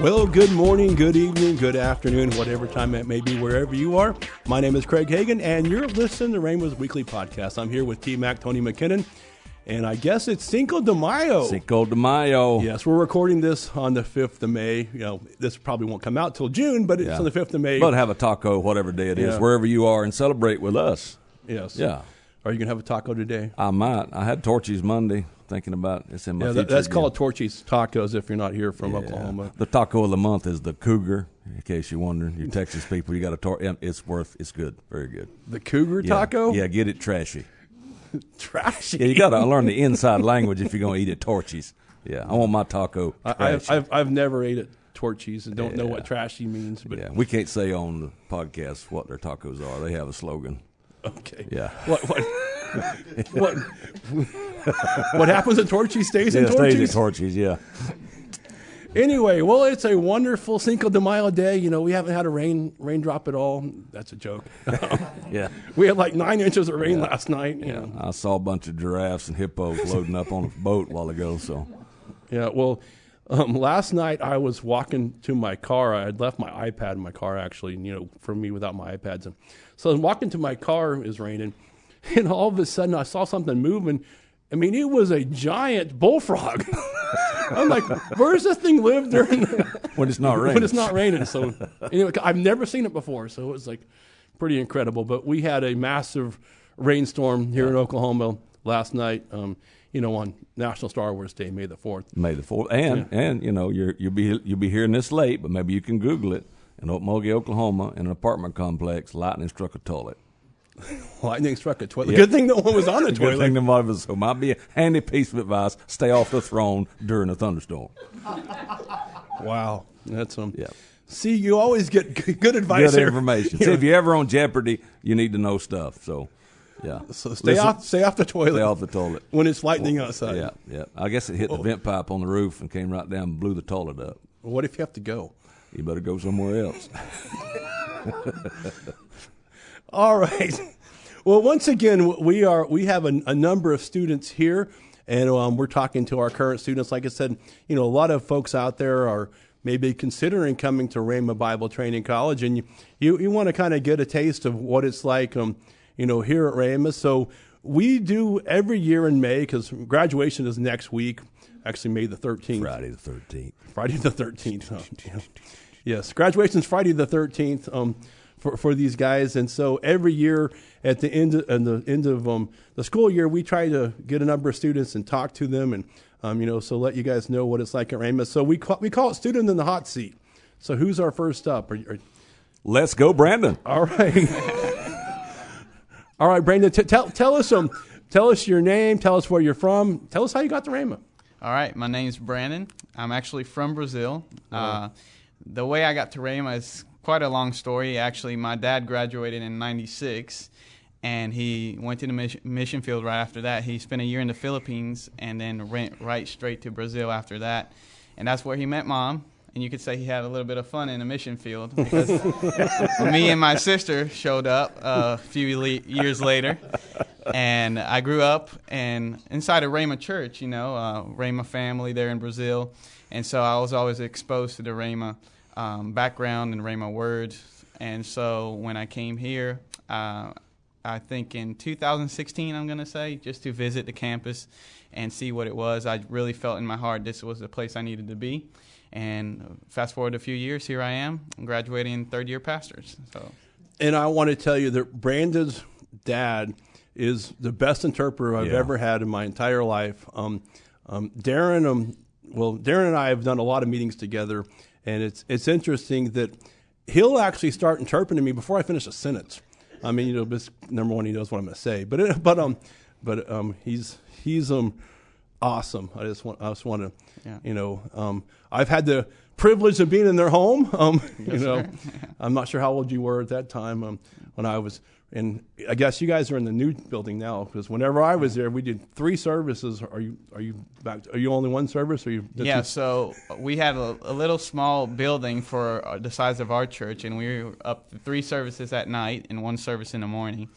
Well, good morning, good evening, good afternoon, whatever time it may be, wherever you are. My name is Craig Hagan, and you're listening to Rainbow's Weekly Podcast. I'm here with T-Mac, Tony McKinnon, and I guess it's Cinco de Mayo. Cinco de Mayo. Yes, we're recording this on the 5th of May. You know, this probably won't come out till June, but it's on the 5th of May. But have a taco, whatever day it is, wherever you are, and celebrate with us. Yes. Yeah. Are you going to have a taco today? I might. I had Torchy's Monday. Thinking about it's in my future. That's again. Called Torchy's Tacos if you're not here from Oklahoma. The taco of the month is the cougar, in case you're wondering. You Texas people, you got a it's good, very good. The cougar taco? Yeah, get it trashy. Trashy? Yeah, you got to learn the inside language if you're going to eat at Torchy's. Yeah, I want my taco trashy. I've never ate at Torchy's and don't know what trashy means. But yeah, we can't say on the podcast what their tacos are. They have a slogan. Okay. Yeah. What happens at Torchy's stays in Torchy's. Stays at Torchy's, yeah. Anyway, well, it's a wonderful Cinco de Mayo day. You know, we haven't had a raindrop at all. That's a joke. Yeah. We had like 9 inches of rain last night. Yeah. You know. I saw a bunch of giraffes and hippos loading up on a boat a while ago. So. Yeah, well, last night I was walking to my car. I had left my iPad in my car, actually, you know, for me without my iPads. And so I was walking to my car. It was raining. And all of a sudden, I saw something moving. I mean, it was a giant bullfrog. I'm like, where's this thing live during when it's not raining? When it's not raining. So anyway, I've never seen it before, so it was like pretty incredible. But we had a massive rainstorm here in Oklahoma last night. You know, on National Star Wars Day, May the 4th. And you know, you'll be hearing this late, but maybe you can Google it. In Okmulgee, Oklahoma, in an apartment complex, lightning struck a toilet. Lightning struck a toilet. Yeah. Good thing no one was on the toilet. Good thing nobody was. So might be a handy piece of advice: stay off the throne during a thunderstorm. Wow, that's yeah. See, you always get good advice, good information. See, if you're ever on Jeopardy, you need to know stuff. So, yeah. So stay off the toilet. Stay off the toilet when it's lightning outside. Yeah, yeah. I guess it hit the vent pipe on the roof and came right down and blew the toilet up. Well, what if you have to go? You better go somewhere else. All right. Well, once again, we have a number of students here, and we're talking to our current students. Like I said, you know, a lot of folks out there are maybe considering coming to Rhema Bible Training College, and you want to kind of get a taste of what it's like, you know, here at Rhema. So we do every year in May, because graduation is next week, actually May the 13th. Friday the 13th. Yes, graduation's Friday the 13th. For these guys, and so every year at the end of the school year, we try to get a number of students and talk to them, and you know, so let you guys know what it's like at Rhema. So we call it Student in the Hot Seat. So who's our first up? Let's go, Brandon. All right, all right, Brandon. Tell us your name. Tell us where you're from. Tell us how you got to Rhema. All right, my name's Brandon. I'm actually from Brazil. The way I got to Rhema is quite a long story. Actually, my dad graduated in 96, and he went to the mission field right after that. He spent a year in the Philippines and then went right straight to Brazil after that. And that's where he met Mom. And you could say he had a little bit of fun in the mission field, because me and my sister showed up a few years later. And I grew up and inside of Rhema Church, you know, Rhema family there in Brazil. And so I was always exposed to the Rhema background and Rhema words. And so when I came here, I think in 2016, I'm going to say, just to visit the campus and see what it was, I really felt in my heart this was the place I needed to be. And fast forward a few years, here I am, graduating third-year pastors. So, and I want to tell you that Brandon's dad is the best interpreter I've ever had in my entire life. Darren and I have done a lot of meetings together. And it's interesting that he'll actually start interpreting me before I finish a sentence. I mean, you know, number one, he knows what I'm going to say, but he's awesome. I just want to, you know, I've had the privilege of being in their home. You know, I'm not sure how old you were at that time when I was. And I guess you guys are in the new building now, because whenever I was there, we did three services. Are you back? Are you only one service? So we had a little small building for the size of our church, and we were up to three services at night and one service in the morning.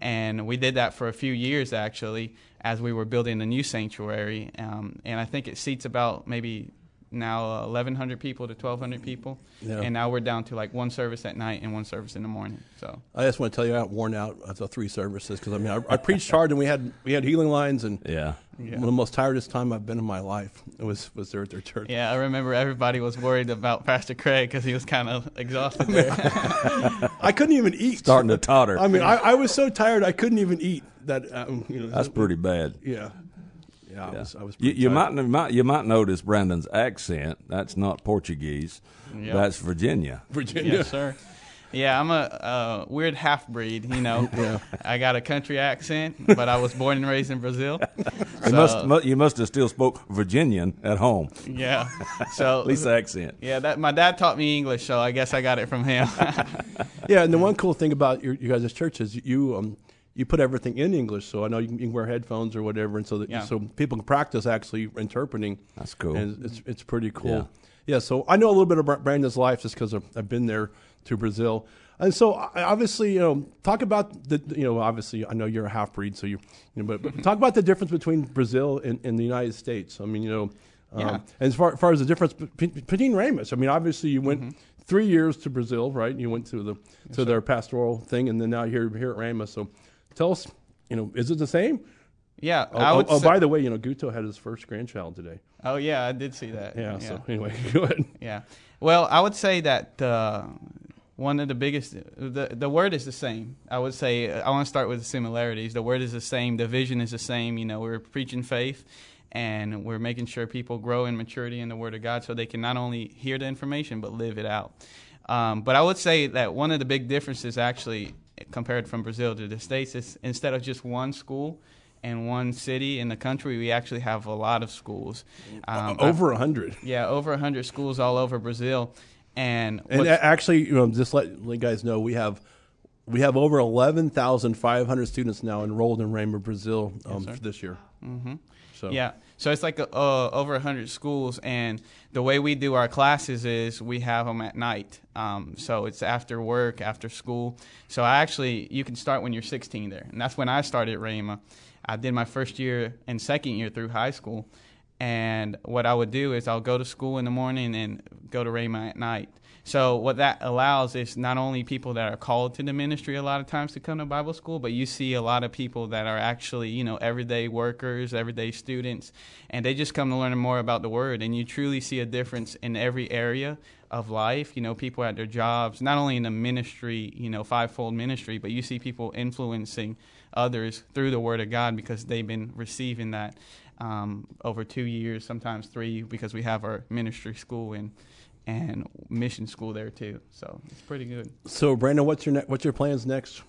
And we did that for a few years, actually, as we were building the new sanctuary. And I think it seats about maybe now 1,100 people to 1,200 people, yeah. And now we're down to like one service at night and one service in the morning. So I just want to tell you, I'm worn out after three services because I mean I preached hard and we had healing lines and one of the most tiredest time I've been in my life was there at their church. Yeah, I remember everybody was worried about Pastor Craig because he was kind of exhausted. I mean, I couldn't even eat. Starting to totter. I mean, I was so tired I couldn't even eat. That that's pretty bad. Yeah. Yeah, I was you might notice Brandon's accent. That's not Portuguese. Yep. That's Virginia. Virginia, yes, sir. Yeah, I'm a weird half-breed, you know. Yeah. I got a country accent, but I was born and raised in Brazil. So, you must have still spoke Virginian at home. Yeah. So at least the accent. Yeah, my dad taught me English, so I guess I got it from him. Yeah, and the one cool thing about you guys' church is you put everything in English, so I know you can wear headphones or whatever, and so people can practice actually interpreting. That's cool. And it's pretty cool. Yeah. Yeah, so I know a little bit about Brandon's life just because I've been there to Brazil, and so obviously, you know, talk about the, you know, obviously I know you're a half breed, so but talk about the difference between Brazil and the United States. I mean, you know, and as far as the difference between Ramos, I mean, obviously you went. 3 years to Brazil, right? You went to their pastoral thing, and then now you're here at Ramos, so. Tell us, you know, is it the same? Yeah. I would say, by the way, you know, Guto had his first grandchild today. Oh, yeah, I did see that. Yeah, so anyway, go ahead. Yeah. Well, I would say that one of the biggest, the word is the same. I would say, I want to start with the similarities. The word is the same. The vision is the same. You know, we're preaching faith, and we're making sure people grow in maturity in the Word of God so they can not only hear the information but live it out. But I would say that one of the big differences actually compared from Brazil to the States, is instead of just one school and one city in the country, we actually have a lot of schools. Over 100. Yeah, over 100 schools all over Brazil. And actually, you know, just let you guys know, we have over 11,500 students now enrolled in Rhema Brazil for this year. Mm-hmm. So. Yeah, so it's like over 100 schools, and the way we do our classes is we have them at night. So it's after work, after school. So you can start when you're 16 there, and that's when I started at Rhema. I did my first year and second year through high school, and what I would do is I'll go to school in the morning and go to Rhema at night. So what that allows is not only people that are called to the ministry a lot of times to come to Bible school, but you see a lot of people that are actually, you know, everyday workers, everyday students, and they just come to learn more about the Word. And you truly see a difference in every area of life. You know, people at their jobs, not only in the ministry, you know, fivefold ministry, but you see people influencing others through the Word of God because they've been receiving that over 2 years, sometimes 3, because we have our ministry school and mission school there too, so it's pretty good. So Brandon, what's your plans next?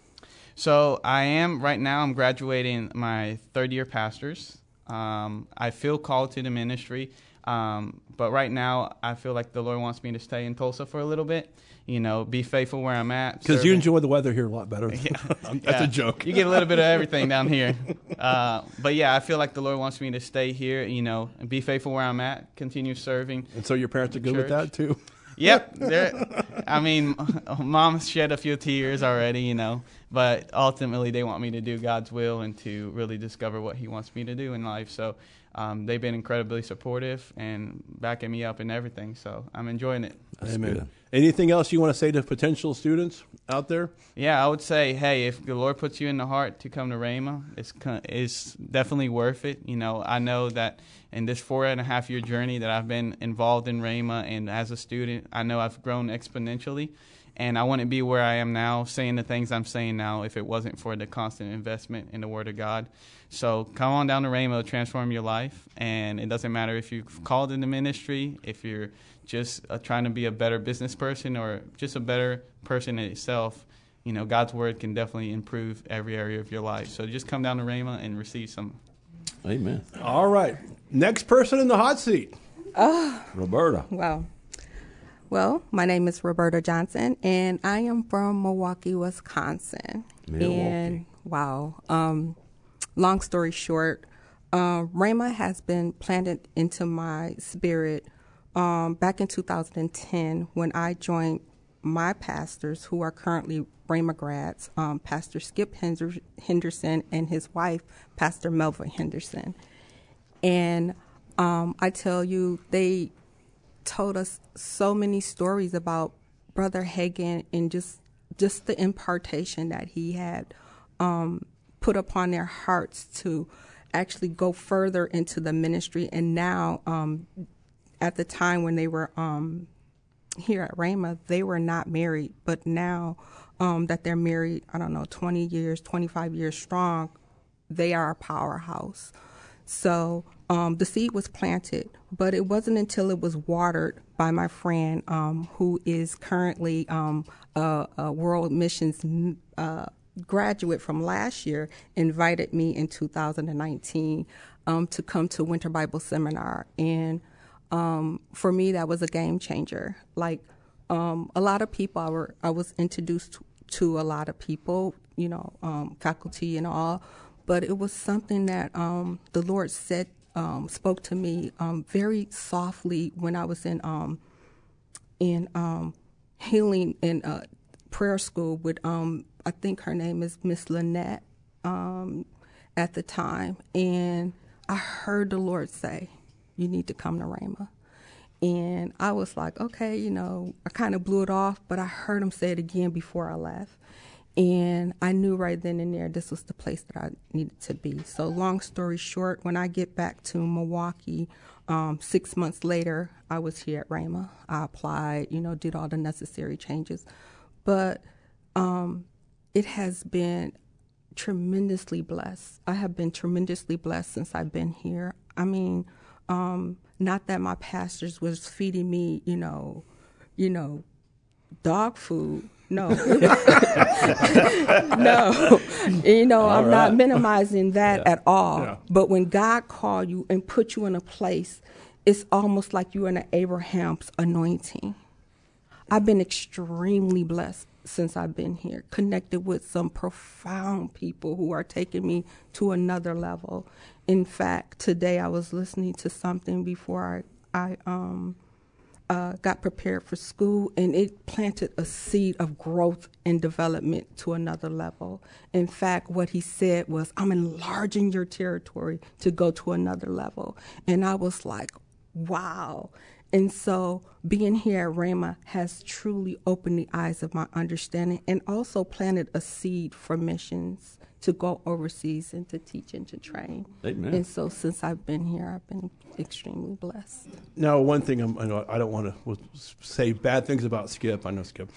So I'm graduating my third year pastors. I feel called to the ministry, but right now I feel like the Lord wants me to stay in Tulsa for a little bit. You know, be faithful where I'm at. Because you enjoy the weather here a lot better. Yeah. That's a joke. You get a little bit of everything down here. But yeah, I feel like the Lord wants me to stay here, you know, and be faithful where I'm at, continue serving. And so your parents are good with that too? Yep. I mean, Mom shed a few tears already, you know, but ultimately they want me to do God's will and to really discover what He wants me to do in life. So they've been incredibly supportive and backing me up and everything, so I'm enjoying it. Amen. Good. Anything else you want to say to potential students out there? Yeah, I would say, hey, if the Lord puts you in the heart to come to Rhema, it's definitely worth it. You know, I know that in this 4.5-year journey that I've been involved in Rhema and as a student, I know I've grown exponentially. And I wouldn't be where I am now saying the things I'm saying now if it wasn't for the constant investment in the Word of God. So come on down to Rhema, transform your life. And it doesn't matter if you're called in the ministry, if you're just trying to be a better business person or just a better person in itself. You know, God's Word can definitely improve every area of your life. So just come down to Rhema and receive some. Amen. All right. Next person in the hot seat. Roberta. Wow. Well, my name is Roberta Johnson, and I am from Milwaukee, Wisconsin. And, wow. Long story short, Rhema has been planted into my spirit back in 2010 when I joined my pastors, who are currently Rhema grads, Pastor Skip Henderson and his wife, Pastor Melva Henderson. And I tell you, they told us so many stories about Brother Hagin and just the impartation that he had put upon their hearts to actually go further into the ministry. And now at the time when they were here at Rhema, they were not married. But now that they're married, I don't know, 20 years, 25 years strong, they are a powerhouse. So the seed was planted, but it wasn't until it was watered by my friend who is currently a World Missions graduate from last year, invited me in 2019 to come to Winter Bible Seminar. And for me, that was a game changer. Like a lot of people, I was introduced to a lot of people, you know, faculty and all. But it was something that the Lord said, spoke to me very softly when I was in healing in prayer school with, I think her name is Miss Lynette at the time. And I heard the Lord say, you need to come to Rhema. And I was like, okay, you know, I kind of blew it off, but I heard him say it again before I left. And I knew right then and there this was the place that I needed to be. So long story short, when I get back to Milwaukee, 6 months later, I was here at Rhema. I applied, you know, did all the necessary changes. But it has been tremendously blessed. I have been tremendously blessed since I've been here. I mean, not that my pastors was feeding me, you know, dog food. No, no, you know, all I'm right. Not minimizing that at all. Yeah. But when God called you and put you in a place, it's almost like you're in an Abraham's anointing. I've been extremely blessed since I've been here, connected with some profound people who are taking me to another level. In fact, today I was listening to something before I got prepared for school, and it planted a seed of growth and development to another level. In fact, what he said was, I'm enlarging your territory to go to another level. And I was like, wow. And so being here at Rhema has truly opened the eyes of my understanding and also planted a seed for missions to go overseas and to teach and to train. Amen. And so since I've been here, I've been extremely blessed. Now, one thing I don't want to say bad things about Skip. I know Skip.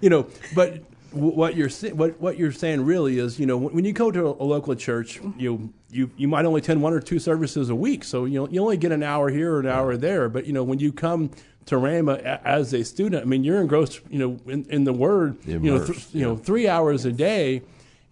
You know, but what you're saying really is, you know, when you go to a local church, you might only attend one or two services a week, so you only get an hour here or an hour there. But you know, when you come to Rhema as a student, I mean, you're engrossed, you know, in the Word, immersed, you know, 3 hours a day.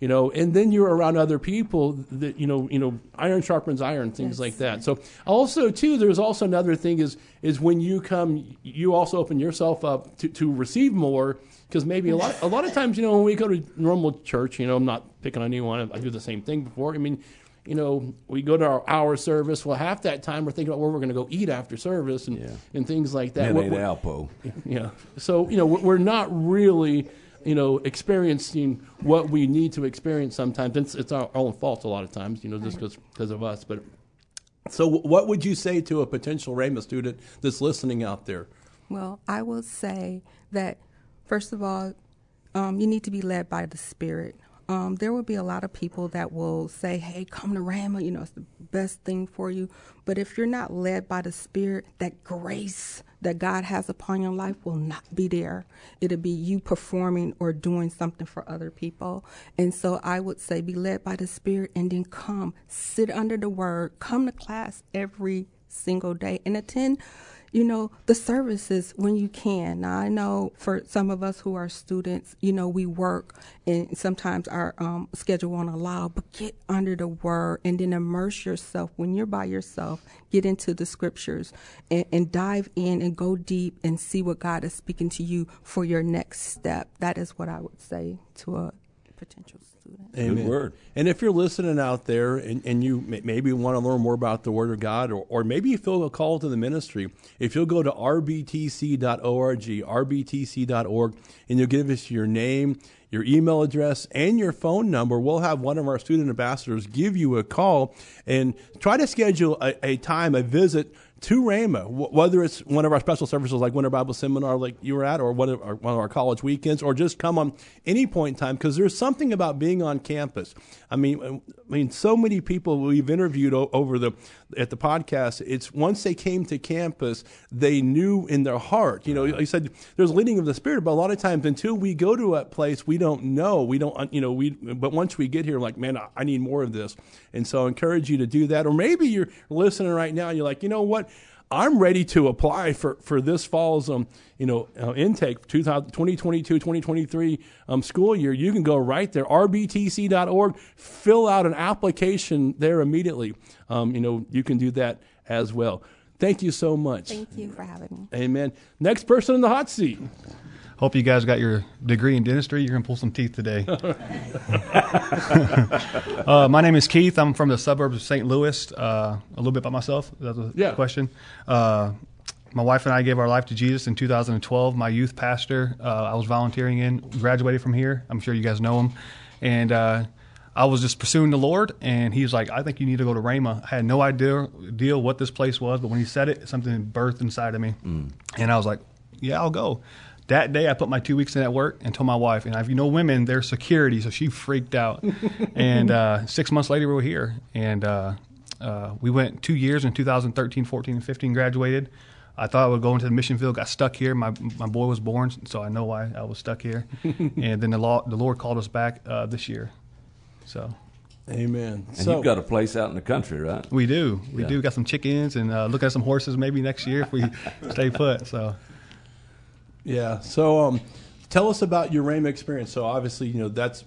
You know, and then you're around other people that, you know, iron sharpens iron, things yes. like that. So also, too, there's also another thing is when you come, you also open yourself up to receive more, because maybe a lot of times, you know, when we go to normal church, you know, I'm not picking on anyone. I do the same thing before. I mean, you know, we go to our hour service. Well, half that time we're thinking about where we're going to go eat after service and things like that. Man, ain't Alpo. Yeah. So, you know, we're not really... you know, experiencing what we need to experience sometimes. It's our own fault a lot of times, you know, just because of us. But so what would you say to a potential Rhema student that's listening out there? Well, I will say that, first of all, you need to be led by the Spirit. There will be a lot of people that will say, hey, come to Rhema, you know, it's the best thing for you. But if you're not led by the Spirit, that grace that God has upon your life will not be there. It'll be you performing or doing something for other people. And so I would say be led by the Spirit and then come, sit under the Word, come to class every single day and attend, you know, the services when you can. Now, I know for some of us who are students, you know, we work and sometimes our schedule won't allow, but get under the Word and then immerse yourself. When you're by yourself, get into the Scriptures and dive in and go deep and see what God is speaking to you for your next step. That is what I would say to a potential student. Amen. Good word. And if you're listening out there and you maybe want to learn more about the Word of God, or maybe you feel a call to the ministry, if you'll go to rbtc.org, rbtc.org, and you'll give us your name, your email address, and your phone number, we'll have one of our student ambassadors give you a call and try to schedule a time, a visit to Rhema, whether it's one of our special services like Winter Bible Seminar like you were at, or one of our college weekends, or just come on any point in time, because there's something about being on campus. I mean, so many people we've interviewed at the podcast, it's once they came to campus, they knew in their heart. You know, you said there's leading of the Spirit, but a lot of times until we go to a place, we don't know. But once we get here, like, man, I need more of this. And so I encourage you to do that. Or maybe you're listening right now and you're like, you know what? I'm ready to apply for this fall's intake 2022-2023 school year. You can go right there, rbtc.org, fill out an application there immediately. You can do that as well. Thank you so much. Thank you for having me. Amen. Next person in the hot seat. Hope you guys got your degree in dentistry. You're going to pull some teeth today. My name is Keith. I'm from the suburbs of St. Louis. A little bit about myself. That's a question. My wife and I gave our life to Jesus in 2012. My youth pastor, I was volunteering in, graduated from here. I'm sure you guys know him. And I was just pursuing the Lord, and he was like, I think you need to go to Rhema. I had no idea what this place was, but when he said it, something birthed inside of me. Mm. And I was like, yeah, I'll go. That day, I put my 2 weeks in at work and told my wife. And if you know women, they're security, so she freaked out. And 6 months later, we were here. And we went 2 years in 2013, 14, and 15, graduated. I thought I would go into the mission field, got stuck here. My boy was born, so I know why I was stuck here. And then the Lord called us back this year. So. Amen. And so, you've got a place out in the country, right? We do. We do. Got some chickens and looking at some horses maybe next year if we stay put. So. Yeah. So, tell us about your Rhema experience. So, obviously, that's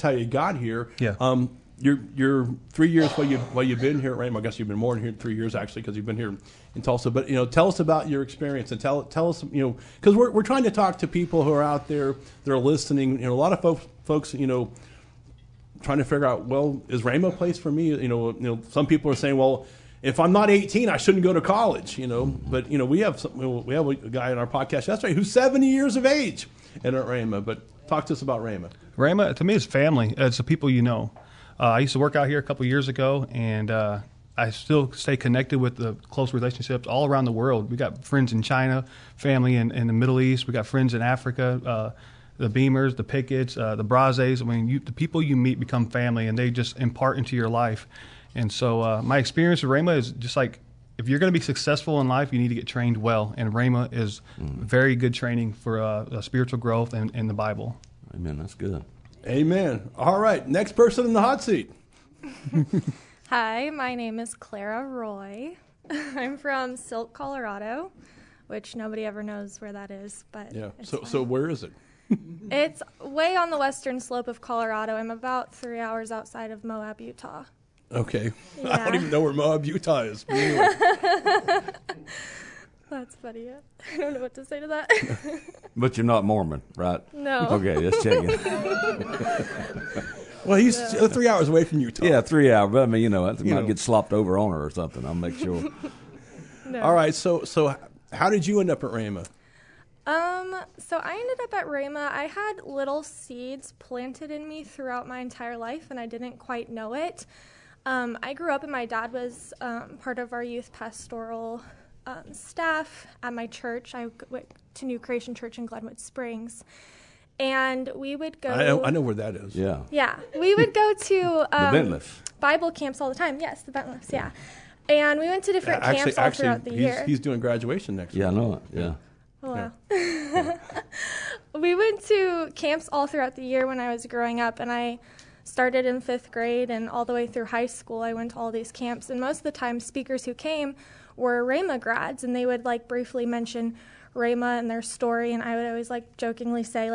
how you got here. Yeah. You're 3 years while you've been here at Rhema. I guess you've been more than here 3 years actually, because you've been here in Tulsa. But tell us about your experience and tell us because we're trying to talk to people who are out there that are listening. A lot of folks trying to figure out, well, is Rhema a place for me? Some people are saying, well, if I'm not 18, I shouldn't go to college, But we have a guy in our podcast yesterday who's 70 years of age and at Rhema. But talk to us about Rhema. Rhema to me is family. It's the people you know. I used to work out here a couple years ago, and I still stay connected with the close relationships all around the world. We got friends in China, family in the Middle East. We got friends in Africa. The Beamers, the Picketts, the Brazes. The people you meet become family, and they just impart into your life. And so my experience with Rhema is just like, if you're going to be successful in life, you need to get trained well. And Rhema is very good training for spiritual growth and the Bible. Amen. That's good. Amen. All right. Next person in the hot seat. Hi, my name is Clara Roy. I'm from Silk, Colorado, which nobody ever knows where that is. But yeah. So where is it? It's way on the western slope of Colorado. I'm about 3 hours outside of Moab, Utah. Okay. Yeah. I don't even know where Moab, Utah is. That's funny. Yeah. I don't know what to say to that. But you're not Mormon, right? No. Okay, just checking. Well, he's 3 hours away from Utah. Yeah, 3 hours. But I might get slopped over on her or something. I'll make sure. No. All right. So how did you end up at Rhema? So I ended up at Rhema. I had little seeds planted in me throughout my entire life, and I didn't quite know it. I grew up, and my dad was part of our youth pastoral staff at my church. I went to New Creation Church in Glenwood Springs, and we would go... I know where that is. Yeah. Yeah. We would go to... the Bentless. Bible camps all the time. Yes, the Bentless, yeah. And we went to different camps throughout the year. He's doing graduation next year. Yeah, I know it, yeah. Wow. Yeah. We went to camps all throughout the year when I was growing up, and I... started in fifth grade and all the way through high school. I went to all these camps, and most of the time speakers who came were Rhema grads, and they would briefly mention Rhema and their story, and I would always jokingly say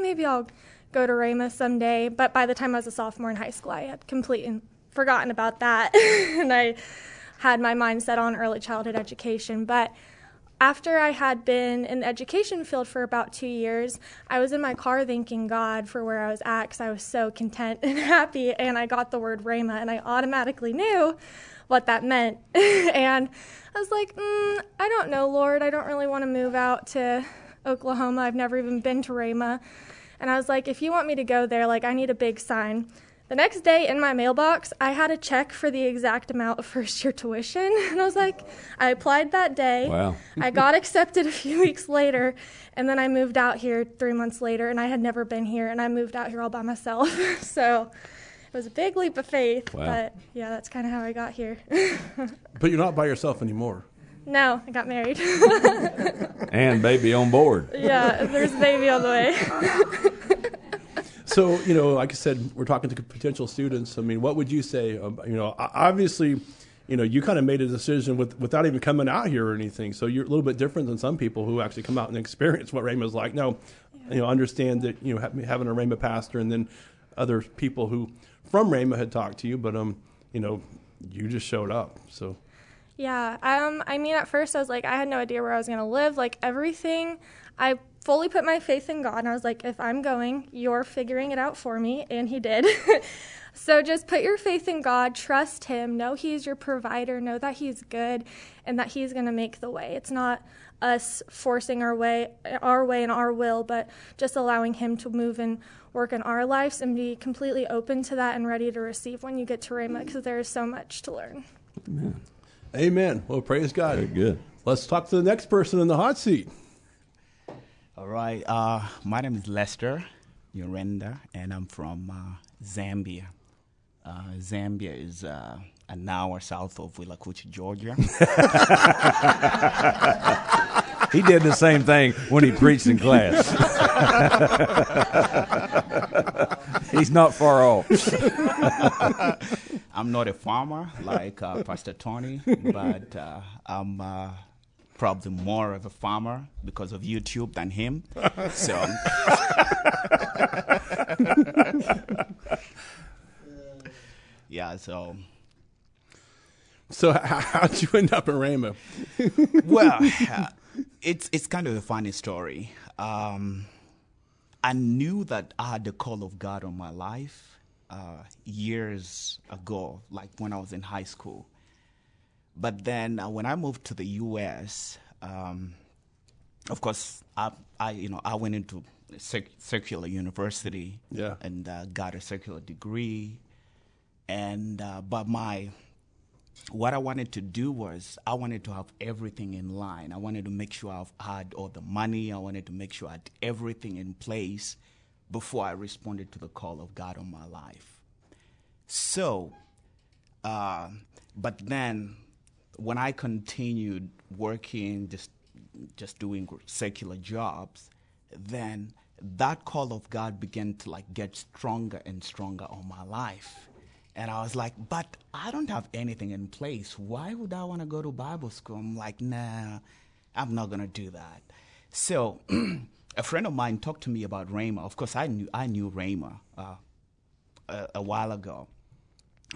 maybe I'll go to Rhema someday. But by the time I was a sophomore in high school, I had completely forgotten about that. And I had my mindset on early childhood education. But after I had been in the education field for about 2 years, I was in my car thanking God for where I was at, because I was so content and happy, and I got the word Rhema, and I automatically knew what that meant. And I was like, I don't know, Lord. I don't really want to move out to Oklahoma. I've never even been to Rhema. And I was like, if you want me to go there, I need a big sign. The next day in my mailbox, I had a check for the exact amount of first-year tuition. And I was like, I applied that day. Wow. I got accepted a few weeks later. And then I moved out here 3 months later, and I had never been here. And I moved out here all by myself. So it was a big leap of faith. Wow. But, yeah, that's kind of how I got here. But you're not by yourself anymore. No, I got married. And baby on board. Yeah, there's baby on the way. So, you know, like I said, we're talking to potential students. I mean, what would you say? You know, obviously, you know, you kind of made a decision without even coming out here or anything. So you're a little bit different than some people who actually come out and experience what Rhema is like. Now, you know, understand that, you know, having a Rhema pastor and then other people who from Rhema had talked to you, but, you know, you just showed up. So, yeah. I mean, at first I was like, I had no idea where I was going to live. Like everything, I fully put my faith in God, and I was like, if I'm going, you're figuring it out for me, and he did. So just put your faith in God, trust him, know he's your provider, know that he's good, and that he's going to make the way. It's not us forcing our way and our will, but just allowing him to move and work in our lives and be completely open to that and ready to receive when you get to Rhema, because there is so much to learn. Amen. Amen. Well, praise God. Very good. Let's talk to the next person in the hot seat. All right. My name is Lester Urenda, and I'm from Zambia. Zambia is an hour south of Willacoochee, Georgia. He did the same thing when he preached in class. He's not far off. I'm not a farmer like Pastor Tony, but I'm... probably more of a farmer because of YouTube than him. So, yeah. So how'd you end up in Rhema? Well, it's kind of a funny story. I knew that I had the call of God on my life years ago, like when I was in high school. But then when I moved to the U.S., of course, I went into secular university, yeah, and got a secular degree. And but what I wanted to do was I wanted to have everything in line. I wanted to make sure I had all the money. I wanted to make sure I had everything in place before I responded to the call of God on my life. So, but then, when I continued working, just doing secular jobs, then that call of God began to get stronger and stronger on my life. And I was like, but I don't have anything in place. Why would I want to go to Bible school? I'm like, nah, I'm not going to do that. So a friend of mine talked to me about Rhema. Of course, I knew Rhema a while ago.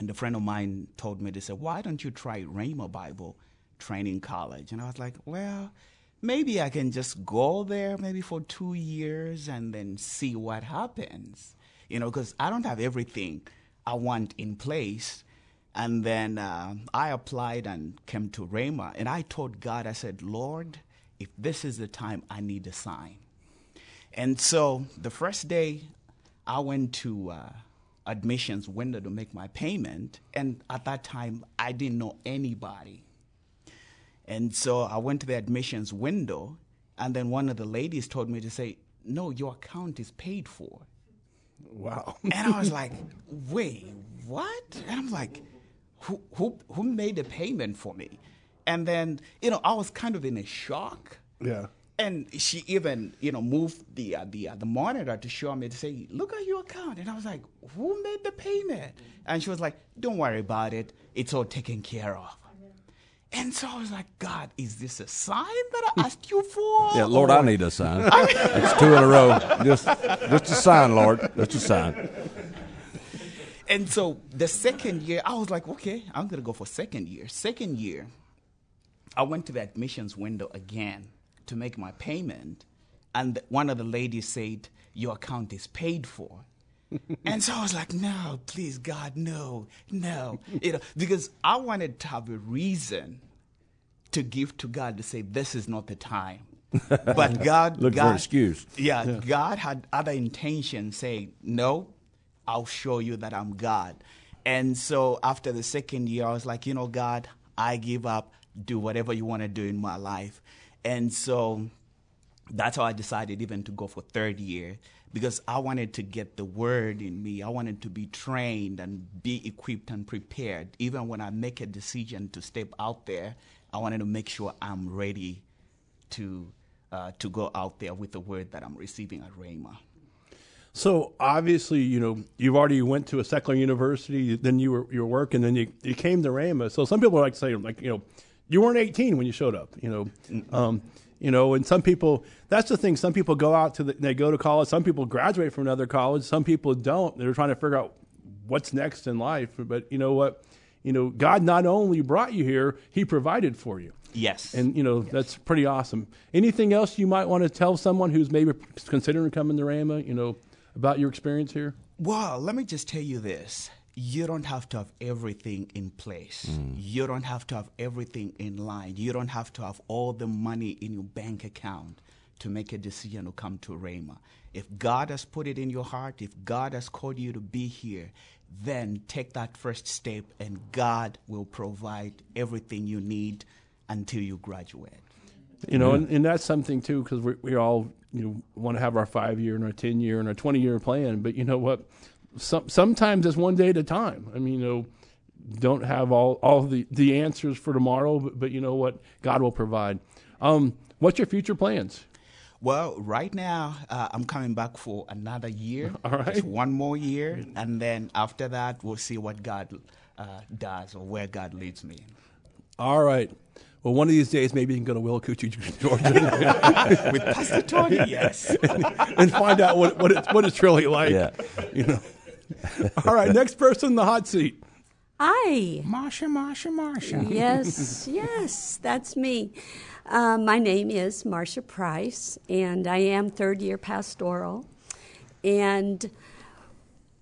And a friend of mine told me, they said, why don't you try Rhema Bible Training College? And I was like, well, maybe I can just go there maybe for 2 years and then see what happens. You know, because I don't have everything I want in place. And then I applied and came to Rhema. And I told God, I said, Lord, if this is the time, I need a sign. And so the first day I went to... admissions window to make my payment, and at that time I didn't know anybody. And so I went to the admissions window, and then one of the ladies told me to say, no, your account is paid for. Wow. And I was like, wait, what? And I'm like, who made the payment for me? And then, you know, I was kind of in a shock. Yeah. And she even, you know, moved the monitor to show me, to say, look at your account. And I was like, who made the payment? And she was like, don't worry about it. It's all taken care of. And so I was like, God, is this a sign that I asked you for? Yeah, Lord, I need a sign. It's two in a row. Just a sign, Lord. Just a sign. And so the second year, I was like, okay, I'm going to go for second year. Second year, I went to the admissions window again to make my payment, and one of the ladies said, your account is paid for. And so I was like, no, please, God, no. You know, because I wanted to have a reason to give to God, to say, this is not the time. But God... Look for an excuse. Yeah, God had other intentions, saying, no, I'll show you that I'm God. And so after the second year, I was like, you know, God, I give up. Do whatever you want to do in my life. And so that's how I decided even to go for third year, because I wanted to get the word in me. I wanted to be trained and be equipped and prepared. Even when I make a decision to step out there, I wanted to make sure I'm ready to go out there with the word that I'm receiving at Rhema. So obviously, you know, you've already went to a secular university, then you were working, then you came to Rhema. So some people like to say, like, you know, you weren't 18 when you showed up, you know. You know, and some people, that's the thing. Some people go out to they go to college. Some people graduate from another college. Some people don't. They're trying to figure out what's next in life. But you know what? You know, God not only brought you here, he provided for you. Yes. And, you know, That's pretty awesome. Anything else you might want to tell someone who's maybe considering coming to Rhema, you know, about your experience here? Well, let me just tell you this. You don't have to have everything in place. Mm. You don't have to have everything in line. You don't have to have all the money in your bank account to make a decision to come to Rhema. If God has put it in your heart, if God has called you to be here, then take that first step and God will provide everything you need until you graduate. You know, and that's something too, because we all, you know, want to have our 5-year and our 10-year and our 20-year plan, but you know what? Sometimes it's one day at a time. I mean, you know, don't have all the answers for tomorrow, but you know what? God will provide. What's your future plans? Well, right now, I'm coming back for another year. All right. Just one more year, and then after that, we'll see what God does or where God leads me. All right. Well, one of these days, maybe you can go to Willacoochee, Georgia, with Pastor Tony, yes, and find out what it's really like. Yeah. You know. All right, next person in the hot seat. Hi. Marsha. Yes, that's me. My name is Marsha Price, and I am third-year pastoral. And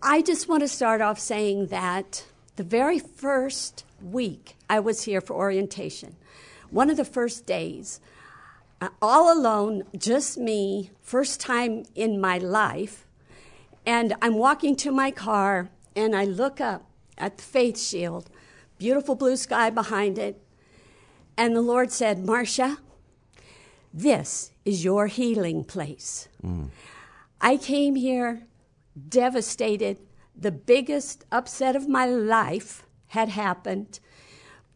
I just want to start off saying that the very first week I was here for orientation, one of the first days, all alone, just me, first time in my life, and I'm walking to my car, and I look up at the Faith Shield, beautiful blue sky behind it. And the Lord said, Marsha, this is your healing place. Mm. I came here devastated. The biggest upset of my life had happened.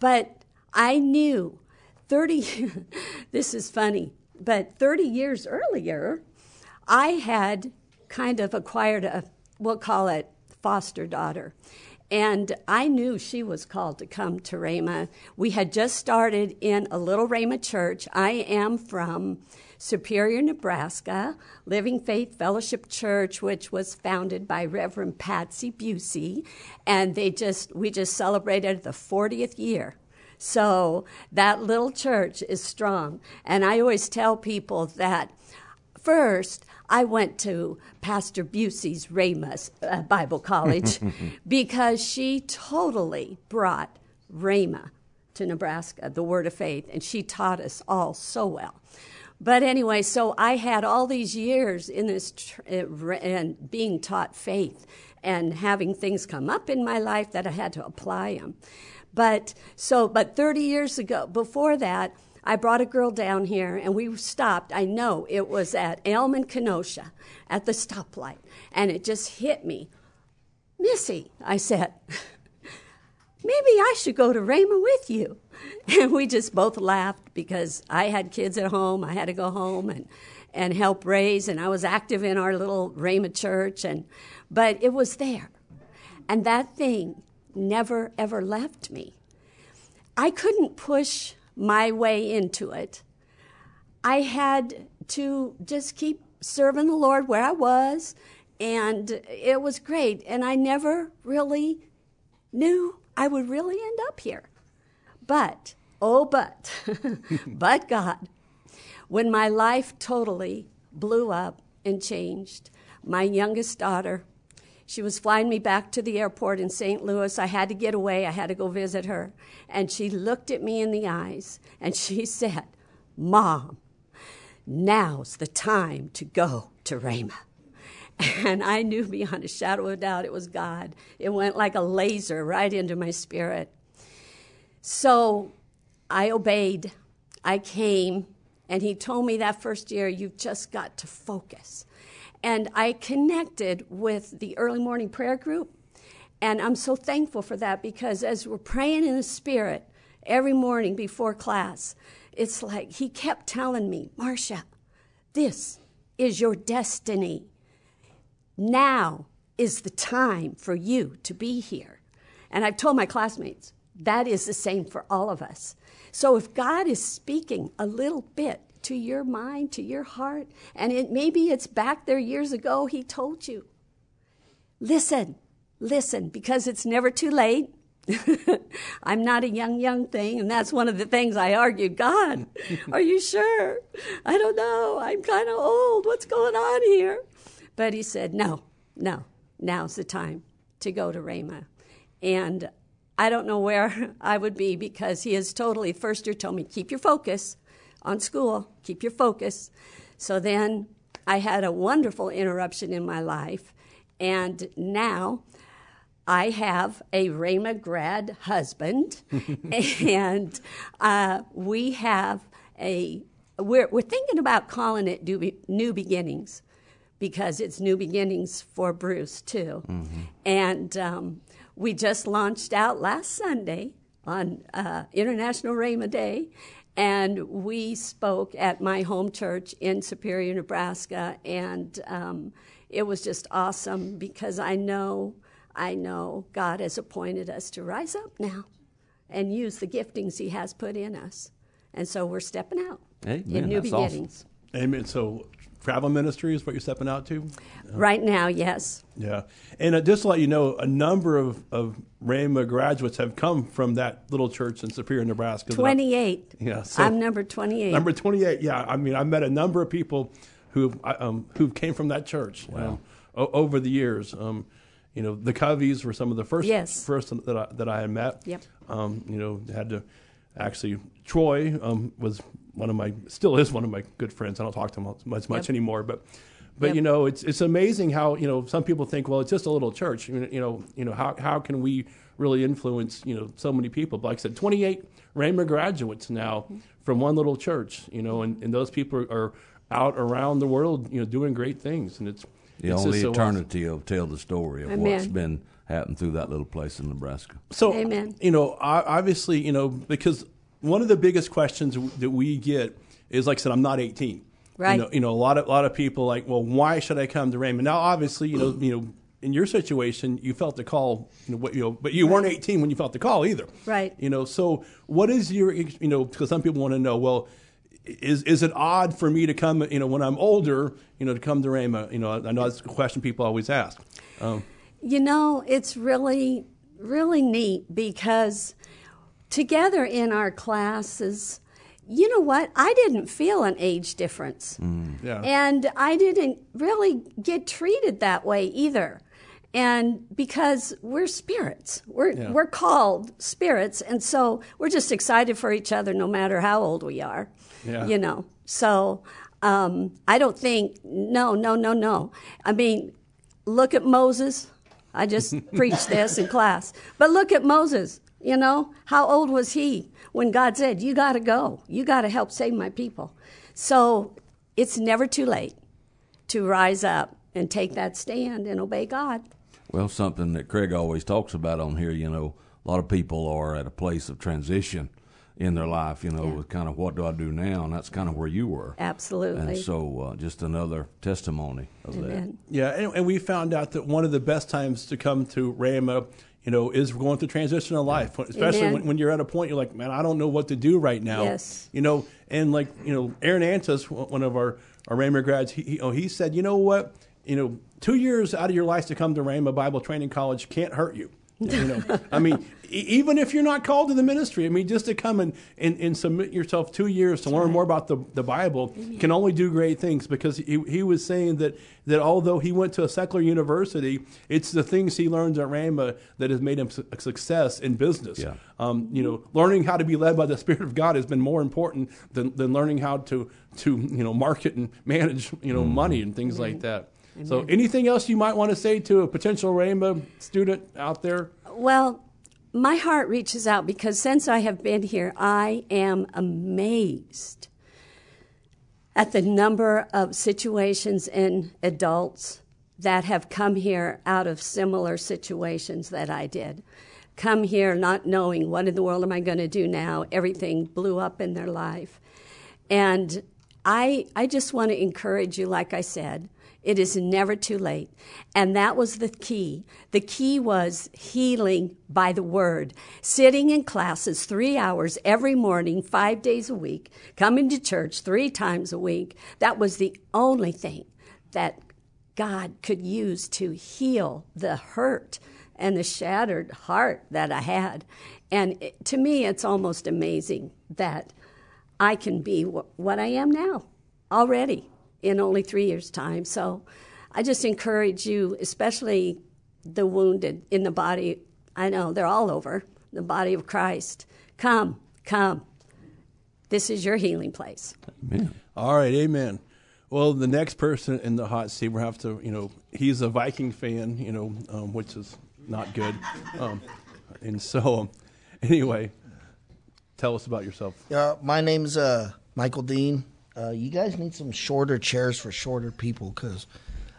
But I knew 30, this is funny, but 30 years earlier, I had kind of acquired a, we'll call it, foster daughter. And I knew she was called to come to Rhema. We had just started in a little Rhema church. I am from Superior, Nebraska, Living Faith Fellowship Church, which was founded by Reverend Patsy Busey. And we just celebrated the 40th year. So that little church is strong. And I always tell people that first, I went to Pastor Busey's Rhema Bible College because she totally brought Rhema to Nebraska, the Word of Faith, and she taught us all so well. But anyway, so I had all these years in this and being taught faith and having things come up in my life that I had to apply them. But 30 years ago, before that, I brought a girl down here, and we stopped. I know it was at Elm and Kenosha at the stoplight, and it just hit me. Missy, I said, maybe I should go to Rhema with you. And we just both laughed because I had kids at home. I had to go home and help raise, and I was active in our little Rhema church. But it was there, and that thing never, ever left me. I couldn't push my way into it. I had to just keep serving the Lord where I was, and it was great. And I never really knew I would really end up here. But God, when my life totally blew up and changed, my youngest daughter, she was flying me back to the airport in St. Louis. I had to get away. I had to go visit her. And she looked at me in the eyes, and she said, Mom, now's the time to go to Rhema. And I knew beyond a shadow of a doubt it was God. It went like a laser right into my spirit. So I obeyed. I came, and he told me that first year, you've just got to focus. And I connected with the early morning prayer group, and I'm so thankful for that, because as we're praying in the Spirit every morning before class, it's like he kept telling me, Marcia, this is your destiny. Now is the time for you to be here. And I've told my classmates, that is the same for all of us. So if God is speaking a little bit to your mind, to your heart, and maybe it's back there years ago he told you, listen, because it's never too late. I'm not a young thing, and that's one of the things I argued. God, are you sure? I don't know. I'm kind of old. What's going on here? But he said, no, now's the time to go to Rhema. And I don't know where I would be, because he has totally, first year told me, keep your focus on school, keep your focus. So then I had a wonderful interruption in my life, and now I have a Rhema grad husband, and we have we're thinking about calling it New Beginnings, because it's new beginnings for Bruce, too. Mm-hmm. And we just launched out last Sunday on International Rhema Day, and we spoke at my home church in Superior, Nebraska, and it was just awesome, because I know God has appointed us to rise up now and use the giftings he has put in us. And so we're stepping out in new beginnings. Awesome. Amen. So travel ministry is what you're stepping out to? Right now, yes. Yeah. And just to let you know, a number of Rhema graduates have come from that little church in Superior, Nebraska. 28. Yeah. So I'm number 28. Number 28, yeah. I mean, I met a number of people who came from that church. Wow. Over the years. You know, the Coveys were some of the first that I had met. Yep. You know, had to actually, Troy was still is one of my good friends. I don't talk to him much yep. anymore, but yep. You know, it's amazing how, you know, some people think, well, it's just a little church. You know, how can we really influence, you know, so many people? But like I said, 28 Rhema graduates now mm-hmm. from one little church. You know, and those people are out around the world, you know, doing great things, and it's. The it's only so eternity awesome. Will tell the story of Amen. What's been happening through that little place in Nebraska. So, Amen. You know, obviously, you know, because one of the biggest questions that we get is, like I said, I'm not 18. Right. You know, a lot of people like, well, why should I come to Rhema? Now, obviously, you know, in your situation, you felt the call, but you weren't 18 when you felt the call either. Right. You know, so what is your, you know, because some people want to know, well, Is it odd for me to come, you know, when I'm older, you know, to come to Rhema? You know, I know that's a question people always ask. You know, it's really, really neat, because together in our classes, you know what? I didn't feel an age difference. Mm. Yeah. And I didn't really get treated that way either. And because we're spirits, we're called spirits, and so we're just excited for each other, no matter how old we are, you know. So I don't think no. I mean, look at Moses. I just preached this in class, but look at Moses. You know, how old was he when God said, "You got to go. You got to help save my people." So it's never too late to rise up and take that stand and obey God. Well, something that Craig always talks about on here, you know, a lot of people are at a place of transition in their life, you know, with kind of what do I do now? And that's kind of where you were. Absolutely. And so just another testimony of Amen. That. Yeah, and we found out that one of the best times to come to Rhema, you know, is going through transitional life, especially when you're at a point you're like, man, I don't know what to do right now. Yes. You know, and like, you know, Aaron Antis, one of our Rhema grads, he said, you know what? You know, 2 years out of your life to come to Rhema Bible Training College can't hurt you. You know, I mean, even if you're not called to the ministry, I mean, just to come and submit yourself 2 years to learn more about the Bible can only do great things, because he was saying that although he went to a secular university, it's the things he learned at Rhema that has made him a success in business. Yeah. You know, learning how to be led by the Spirit of God has been more important than learning how to, you know, market and manage, you know, money and things like that. Amen. So anything else you might want to say to a potential Rhema student out there? Well, my heart reaches out because since I have been here, I am amazed at the number of situations in adults that have come here out of similar situations that I did. Come here not knowing what in the world am I going to do now. Everything blew up in their life. And I just want to encourage you, like I said, it is never too late. And that was the key. The key was healing by the word, sitting in classes 3 hours every morning, 5 days a week, coming to church 3 times a week. That was the only thing that God could use to heal the hurt and the shattered heart that I had. And it, to me, it's almost amazing that I can be what I am now already in only 3 years' time. So I just encourage you, especially the wounded in the body. I know they're all over the body of Christ. Come, come. This is your healing place. Amen. All right, amen. Well, the next person in the hot seat, we'll have to, he's a Viking fan, which is not good. Anyway, tell us about yourself. My name's Michael Dean. You guys need some shorter chairs for shorter people because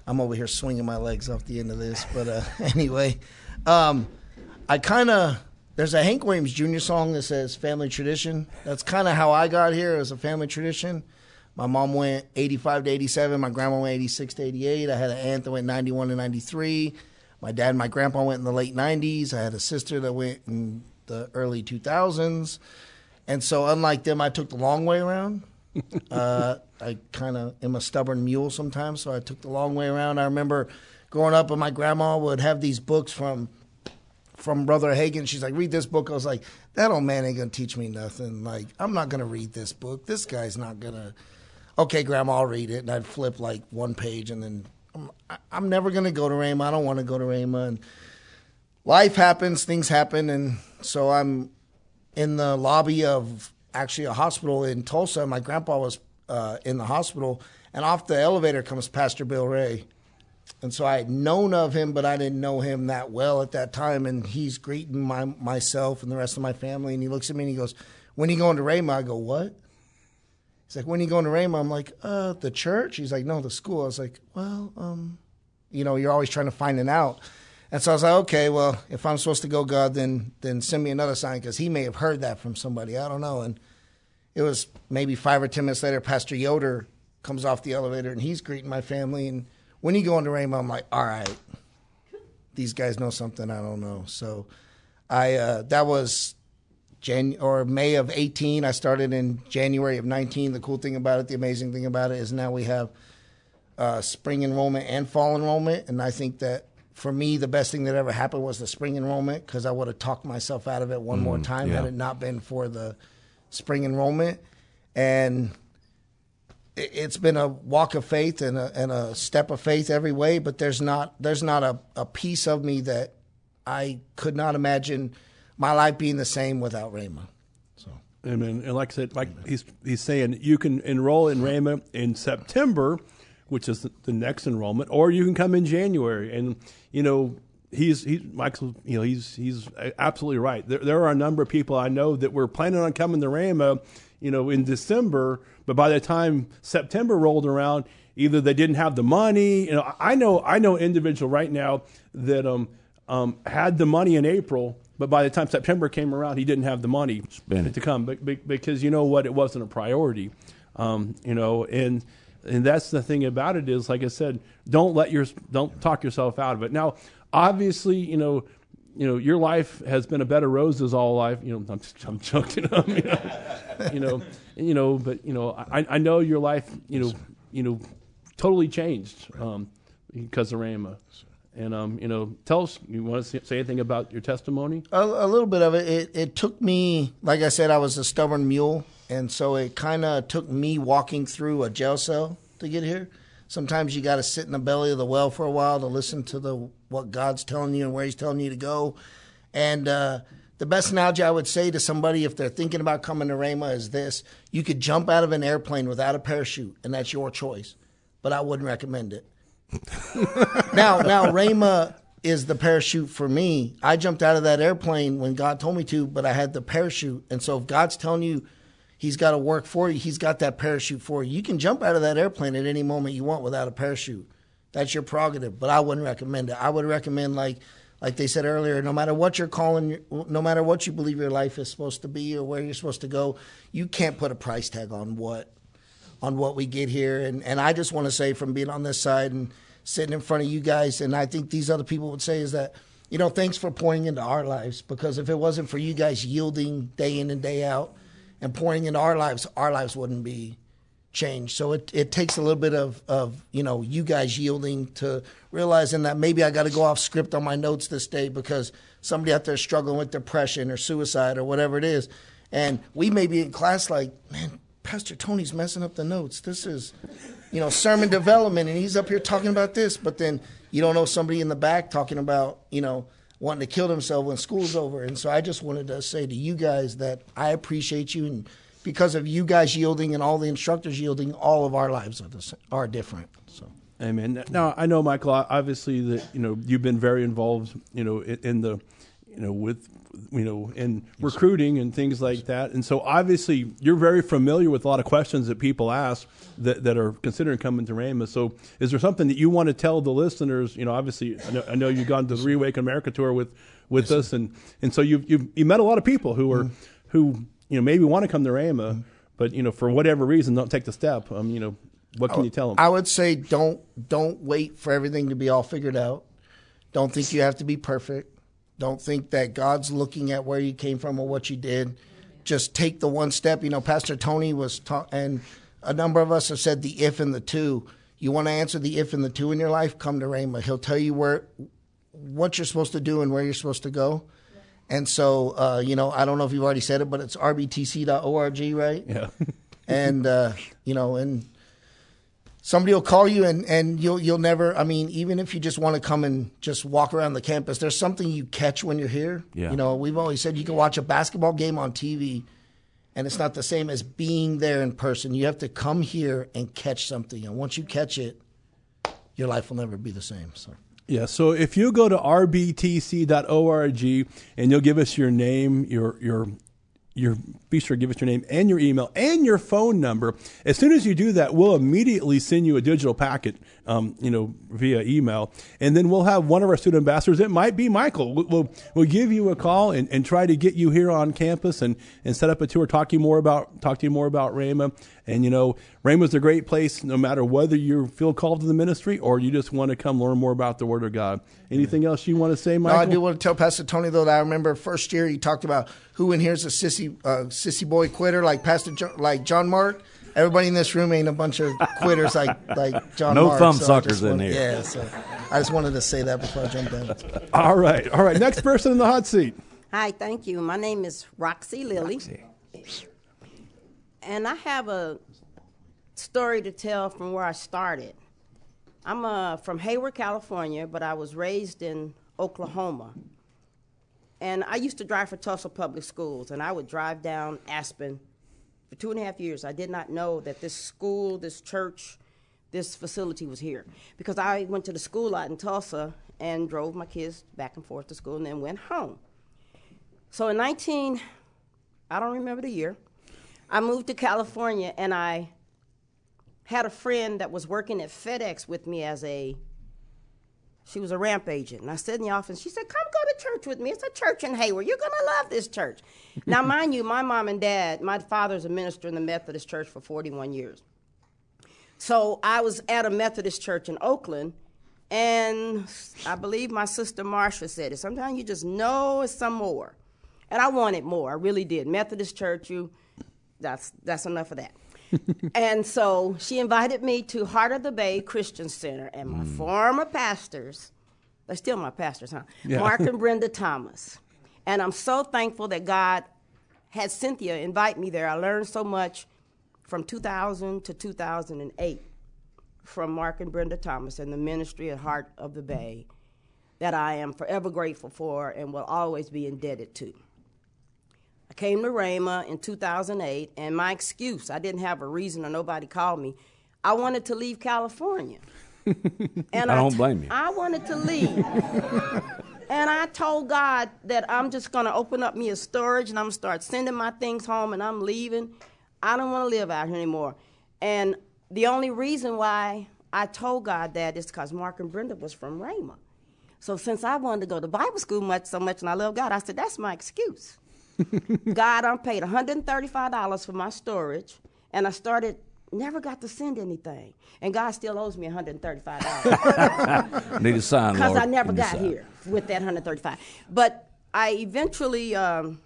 I'm over here swinging my legs off the end of this. But anyway, I kind of, there's a Hank Williams Jr. song that says family tradition. That's kind of how I got here. It was a family tradition. My mom went 85 to 87. My grandma went 86 to 88. I had an aunt that went 91 to 93. My dad and my grandpa went in the late 90s. I had a sister that went in the early 2000s. And so unlike them, I took the long way around. I kind of am a stubborn mule sometimes, so I took the long way around. I remember growing up, and my grandma would have these books from Brother Hagin. She's like, read this book. I was like, that old man ain't going to teach me nothing. Like, I'm not going to read this book. This guy's not going to. Okay, Grandma, I'll read it. And I'd flip like one page, and then I'm never going to go to Rhema. I don't want to go to Rhema. And life happens, things happen. And so I'm in the lobby of actually a hospital in Tulsa. My grandpa was in the hospital, and off the elevator comes Pastor Bill Ray. And so I had known of him, but I didn't know him that well at that time. And he's greeting myself and the rest of my family. And he looks at me and he goes, when are you going to Rhema? I go, what? He's like, when are you going to Rhema? I'm like, the church? He's like, no, the school. I was like, well, you're always trying to find it out. And so I was like, okay, well, if I'm supposed to go, God, then send me another sign, because he may have heard that from somebody. I don't know. And it was maybe 5 or 10 minutes later, Pastor Yoder comes off the elevator, and he's greeting my family. And when are you going to Rhema? I'm like, all right, these guys know something I don't know. So that was May of 18. I started in January of 19. The cool thing about it, the amazing thing about it, is now we have spring enrollment and fall enrollment. And I think that for me, the best thing that ever happened was the spring enrollment, because I would have talked myself out of it one more time had it not been for the spring enrollment. And it's been a walk of faith and a step of faith every way. But there's not a piece of me that I could not imagine my life being the same without Rhema. So, amen. And like I said, like he's saying, you can enroll in Rhema in September, which is the next enrollment, or you can come in January. And Michael, he's absolutely right. There are a number of people I know that were planning on coming to Rhema, in December, but by the time September rolled around, either they didn't have the money. I know individual right now that had the money in April. But by the time September came around, he didn't have the money to come because it wasn't a priority, and that's the thing about it is, like I said, don't talk yourself out of it. Now, obviously, your life has been a bed of roses all life. I'm joking. But I know your life, totally changed because of Rhema. And, tell us, you want to say anything about your testimony? A little bit of it. It took me, like I said, I was a stubborn mule. And so it kind of took me walking through a jail cell to get here. Sometimes you got to sit in the belly of the well for a while to listen to what God's telling you and where he's telling you to go. And the best analogy I would say to somebody if they're thinking about coming to Rhema is this. You could jump out of an airplane without a parachute, and that's your choice. But I wouldn't recommend it. Now Rhema is the parachute for me. I jumped out of that airplane when God told me to, but I had the parachute. And so if God's telling you he's got to work for you, he's got that parachute for you. You can jump out of that airplane at any moment you want without a parachute. That's your prerogative, but I wouldn't recommend it. I would recommend, like they said earlier, no matter what you're calling, no matter what you believe your life is supposed to be or where you're supposed to go, you can't put a price tag on what we get here. And I just want to say, from being on this side and sitting in front of you guys, and I think these other people would say, is that, you know, thanks for pouring into our lives, because if it wasn't for you guys yielding day in and day out and pouring into our lives wouldn't be changed. So it takes a little bit of, you know, you guys yielding to realizing that maybe I got to go off script on my notes this day because somebody out there struggling with depression or suicide or whatever it is. And we may be in class like, man, Pastor Tony's messing up the notes. This is, you know, sermon development, and he's up here talking about this. But then you don't know somebody in the back talking about, you know, wanting to kill themselves when school's over. And so I just wanted to say to you guys that I appreciate you, and because of you guys yielding and all the instructors yielding, all of our lives are different. So, amen. Now, I know, Michael, obviously that, you know, you've been very involved, you know, in the, you know, with, you know, in recruiting and things like that. And so obviously you're very familiar with a lot of questions that people ask that are considering coming to Rhema. So is there something that you want to tell the listeners? You know, obviously I know you've gone to the Reawaken America tour with us. And so you met a lot of people who are, who, you know, maybe want to come to Rhema, but, you know, for whatever reason, don't take the step. You know, what can you tell them? I would say don't wait for everything to be all figured out. Don't think you have to be perfect. Don't think that God's looking at where you came from or what you did. Just take the one step. You know, Pastor Tony was and a number of us have said the if and the to. You want to answer the if and the to in your life, come to Rhema. He'll tell you what you're supposed to do and where you're supposed to go. And so, you know, I don't know if you've already said it, but it's rbtc.org, right? Yeah. And, you know, and somebody will call you and you'll never, I mean, even if you just want to come and just walk around the campus, there's something you catch when you're here. Yeah. You know, we've always said you can watch a basketball game on TV and it's not the same as being there in person. You have to come here and catch something. And once you catch it, your life will never be the same, so. Yeah, so if you go to rbtc.org and you'll give us your name, your be sure to give us your name and your email and your phone number. As soon as you do that, we'll immediately send you a digital packet, you know, via email, and then we'll have one of our student ambassadors. It might be Michael. We'll give you a call and try to get you here on campus and set up a tour, talk to you more about Rhema. And, you know, Rhema's a great place no matter whether you feel called to the ministry or you just want to come learn more about the Word of God. Anything else you want to say, Michael? No, I do want to tell Pastor Tony, though, that I remember first year he talked about who in here is a sissy boy quitter like John Mark. Everybody in this room ain't a bunch of quitters like John Mark. No thumb suckers in here. Yeah, so I just wanted to say that before I jumped in. All right. Next person in the hot seat. Hi, thank you. My name is Roxy Lilly. And I have a story to tell from where I started. I'm from Hayward, California, but I was raised in Oklahoma. And I used to drive for Tulsa Public Schools, and I would drive down Aspen for 2.5 years. I did not know that this school, this church, this facility was here, because I went to the school lot in Tulsa and drove my kids back and forth to school and then went home. So in I don't remember the year, I moved to California, and I had a friend that was working at FedEx with me she was a ramp agent. And I sat in the office, she said, come go to church with me. It's a church in Hayward. You're going to love this church. Now, mind you, my mom and dad, my father's a minister in the Methodist church for 41 years. So I was at a Methodist church in Oakland, and I believe my sister Marsha said it. Sometimes you just know it's some more. And I wanted more. I really did. Methodist church, that's enough of that. And so she invited me to Heart of the Bay Christian Center, and my former pastors, they're still my pastors, huh? Yeah. Mark and Brenda Thomas. And I'm so thankful that God had Cynthia invite me there. I learned so much from 2000 to 2008 from Mark and Brenda Thomas and the ministry at Heart of the Bay that I am forever grateful for and will always be indebted to. I came to Rhema in 2008, and my excuse, I didn't have a reason or nobody called me, I wanted to leave California. And I don't blame you. I wanted to leave. And I told God that I'm just going to open up me a storage and I'm going to start sending my things home and I'm leaving. I don't want to live out here anymore. And the only reason why I told God that is because Mark and Brenda was from Rhema. So since I wanted to go to Bible school so much and I love God, I said, that's my excuse. God, I'm paid $135 for my storage, and I never got to send anything. And God still owes me $135. Need a sign, Lord. Because I never got here with that $135. But I eventually got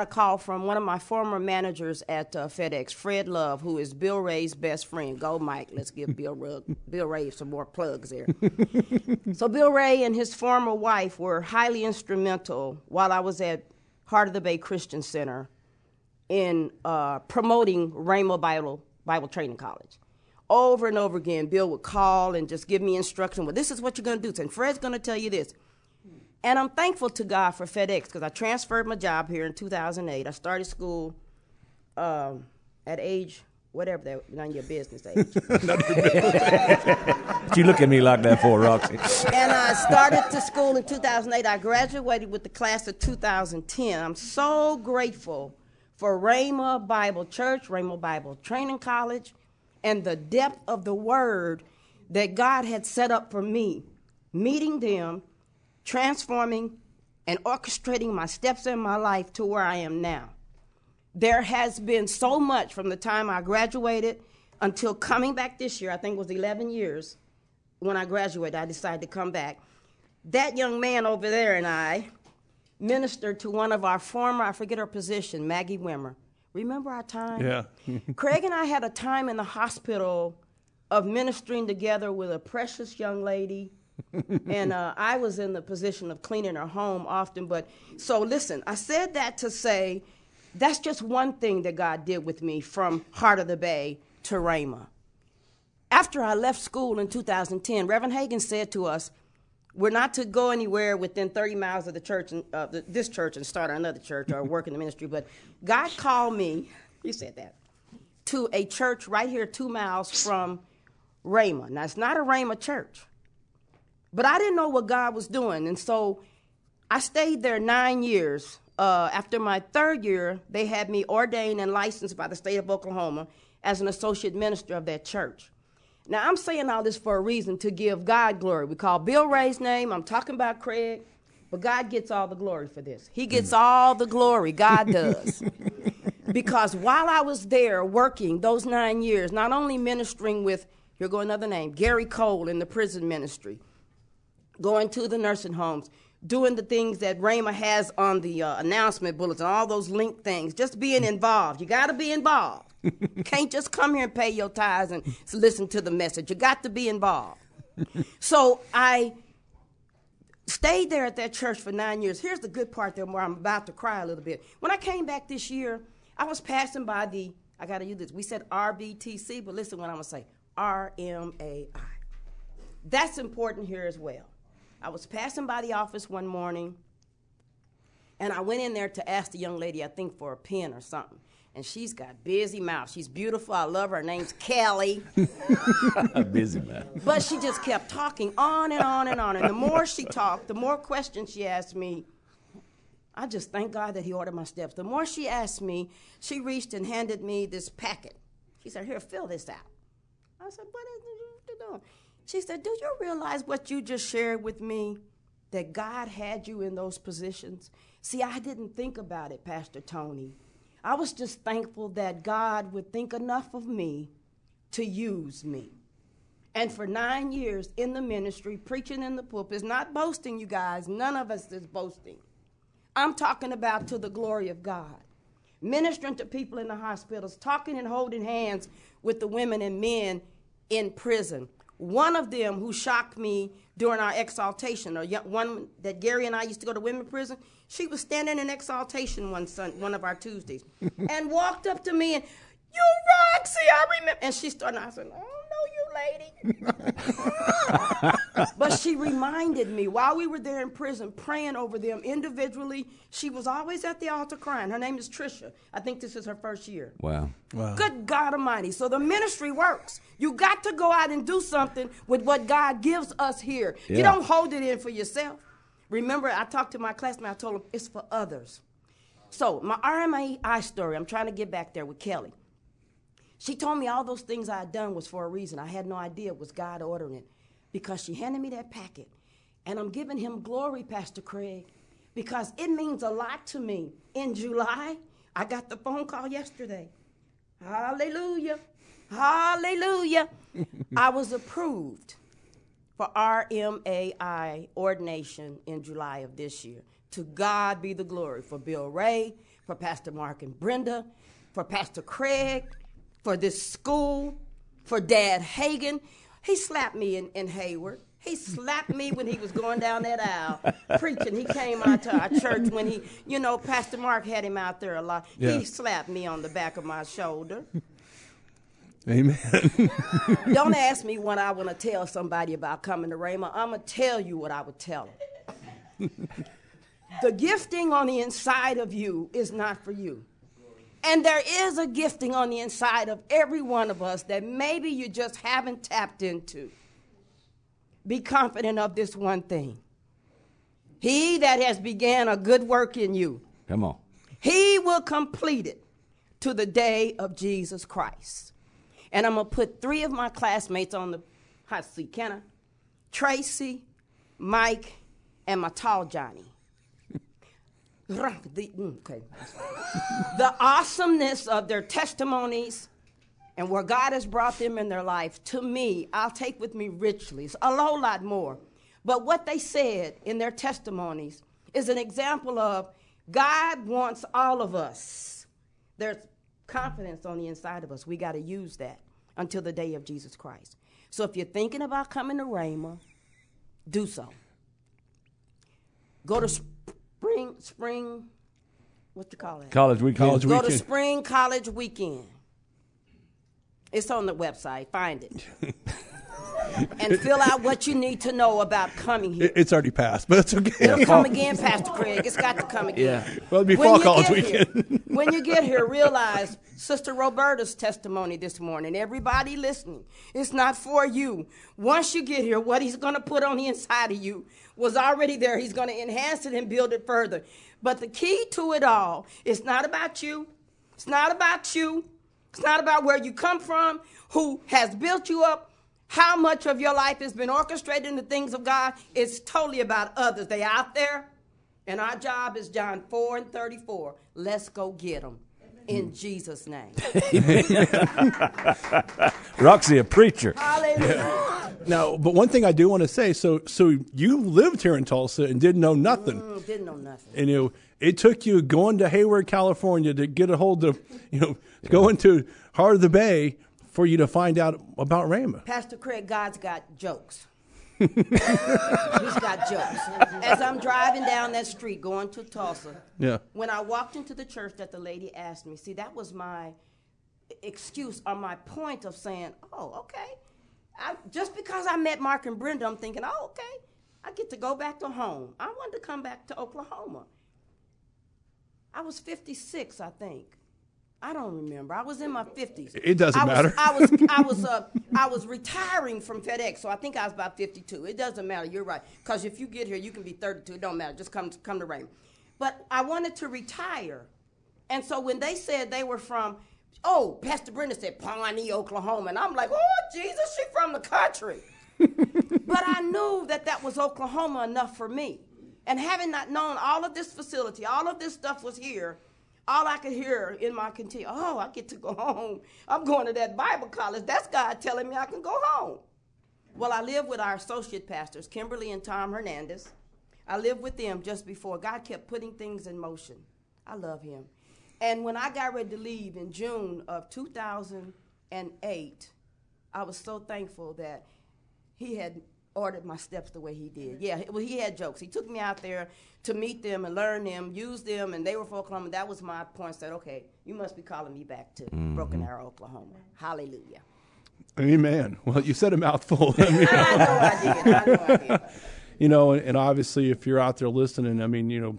a call from one of my former managers at FedEx, Fred Love, who is Bill Ray's best friend. Go, Mike. Let's give Bill Ray some more plugs there. So Bill Ray and his former wife were highly instrumental while I was at Heart of the Bay Christian Center in promoting Rhema Bible Training College. Over and over again, Bill would call and just give me instruction. Well, this is what you're going to do. And Fred's going to tell you this. And I'm thankful to God for FedEx because I transferred my job here in 2008. I started school at age whatever that none of your business age. But you look at me like that for Roxy. And I started to school in 2008. I graduated with the class of 2010. I'm so grateful for Rhema Bible Church, Rhema Bible Training College, and the depth of the word that God had set up for me, meeting them, transforming and orchestrating my steps in my life to where I am now. There has been so much from the time I graduated until coming back this year. I think it was 11 years when I graduated, I decided to come back. That young man over there and I ministered to one of our former, I forget her position, Maggie Wimmer. Remember our time? Yeah. Craig and I had a time in the hospital of ministering together with a precious young lady. And I was in the position of cleaning her home often. But so listen, I said that to say that's just one thing that God did with me from Heart of the Bay to Rhema. After I left school in 2010, Reverend Hagin said to us, we're not to go anywhere within 30 miles of the church, this church, and start another church or work in the ministry. But God called me, you said that, to a church right here 2 miles from Rhema. Now, it's not a Rhema church. But I didn't know what God was doing, and so I stayed there 9 years. After my third year, they had me ordained and licensed by the state of Oklahoma as an associate minister of that church. Now, I'm saying all this for a reason, to give God glory. We call Bill Ray's name. I'm talking about Craig. But God gets all the glory for this. He gets all the glory. God does. Because while I was there working those 9 years, not only ministering with, here go another name, Gary Cole in the prison ministry, going to the nursing homes, doing the things that Rhema has on the announcement bullets and all those link things, just being involved. You got to be involved. You can't just come here and pay your tithes and listen to the message. You got to be involved. So I stayed there at that church for 9 years. Here's the good part, though, where I'm about to cry a little bit. When I came back this year, I was passing by the, I got to use this, we said RBTC, but listen what I'm going to say, RMAI. That's important here as well. I was passing by the office one morning, and I went in there to ask the young lady, I think, for a pen or something. And she's got busy mouth. She's beautiful. I love her. Her name's Kelly. Busy mouth. But she just kept talking on and on and on. And the more she talked, the more questions she asked me. I just thank God that he ordered my steps. The more she asked me, she reached and handed me this packet. She said, here, fill this out. I said, what are you doing? She said, do you realize what you just shared with me, that God had you in those positions? See, I didn't think about it, Pastor Tony. I was just thankful that God would think enough of me to use me. And for 9 years in the ministry, preaching in the pulpit, not boasting, you guys. None of us is boasting. I'm talking about to the glory of God. Ministering to people in the hospitals, talking and holding hands with the women and men in prison. One of them who shocked me during our exaltation, or one that Gary and I used to go to women's prison, she was standing in exaltation one of our Tuesdays, and walked up to me and, you Roxy, I remember. And she started, I said, I don't know you lady. But she reminded me, while we were there in prison praying over them individually, she was always at the altar crying. Her name is Trisha. I think this is her first year. Wow. Good God Almighty. So the ministry works. You got to go out and do something with what God gives us here. Yeah. You don't hold it in for yourself. Remember, I talked to my classmate. I told him it's for others. So my RMI story, I'm trying to get back there with Kelly. She told me all those things I had done was for a reason. I had no idea it was God ordering it, because she handed me that packet. And I'm giving him glory, Pastor Craig, because it means a lot to me. In July, I got the phone call yesterday. Hallelujah. Hallelujah. I was approved for RMAI ordination in July of this year. To God be the glory for Bill Ray, for Pastor Mark and Brenda, for Pastor Craig, for this school, for Dad Hagen. He slapped me in Hayward. He slapped me when he was going down that aisle preaching. He came out to our church when he, you know, Pastor Mark had him out there a lot. Yeah. He slapped me on the back of my shoulder. Amen. Don't ask me what I want to tell somebody about coming to Rhema. I'm going to tell you what I would tell them. The gifting on the inside of you is not for you. And there is a gifting on the inside of every one of us that maybe you just haven't tapped into. Be confident of this one thing. He that has began a good work in you, come on, he will complete it to the day of Jesus Christ. And I'm going to put three of my classmates on the hot seat, can I? Tracy, Mike, and my tall Johnny. The awesomeness of their testimonies and where God has brought them in their life, to me, I'll take with me richly. It's a whole lot more. But what they said in their testimonies is an example of God wants all of us. There's confidence on the inside of us. We got to use that until the day of Jesus Christ. So if you're thinking about coming to Rhema, do so. Go to Spring, what you call it? College Weekend. Go to Spring College Weekend. It's on the website. Find it. And fill out what you need to know about coming here. It's already passed, but it's okay. It'll come again, Pastor Craig. It's got to come again. Yeah. Well, it'll be fall college weekend. Here, when you get here, realize Sister Roberta's testimony this morning. Everybody listening, it's not for you. Once you get here, what he's going to put on the inside of you was already there. He's going to enhance it and build it further. But the key to it all, it's not about you. It's not about you. It's not about where you come from, who has built you up, how much of your life has been orchestrated in the things of God. It's totally about others. They out there, and our job is John 4:34. Let's go get them. In Jesus' name. Roxy, a preacher. Hallelujah. Now, but one thing I do want to say, so you lived here in Tulsa and didn't know nothing. Didn't know nothing. And you know, it took you going to Hayward, California to get a hold of, going to Heart of the Bay for you to find out about Rhema. Pastor Craig, God's got jokes. He's got jokes. As I'm driving down that street going to Tulsa, when I walked into the church that the lady asked me, see, that was my excuse or my point of saying, oh, okay. Just because I met Mark and Brenda, I'm thinking, oh, okay, I get to go back to home. I wanted to come back to Oklahoma. I was 56, I think. I don't remember. I was in my 50s. It doesn't matter. I was retiring from FedEx, so I think I was about 52. It doesn't matter. You're right. Because if you get here, you can be 32. It don't matter. Just come to Rhema. But I wanted to retire. And so when they said they were from, Pastor Brenda said Pawnee, Oklahoma. And I'm like, Jesus, she from the country. But I knew that was Oklahoma enough for me. And having not known all of this facility, all of this stuff was here, all I could hear in my continue, I get to go home. I'm going to that Bible college. That's God telling me I can go home. Well, I live with our associate pastors, Kimberly and Tom Hernandez. I lived with them just before. God kept putting things in motion. I love him. And when I got ready to leave in June of 2008, I was so thankful that he had ordered my steps the way he did. Yeah, well, he had jokes. He took me out there to meet them and learn them, use them, and they were for Oklahoma. That was my point. Said, okay, you must be calling me back to Broken Arrow, Oklahoma. Hallelujah. Amen. Well, you said a mouthful. I mean, I know I did. You know, and obviously, if you're out there listening, I mean, you know,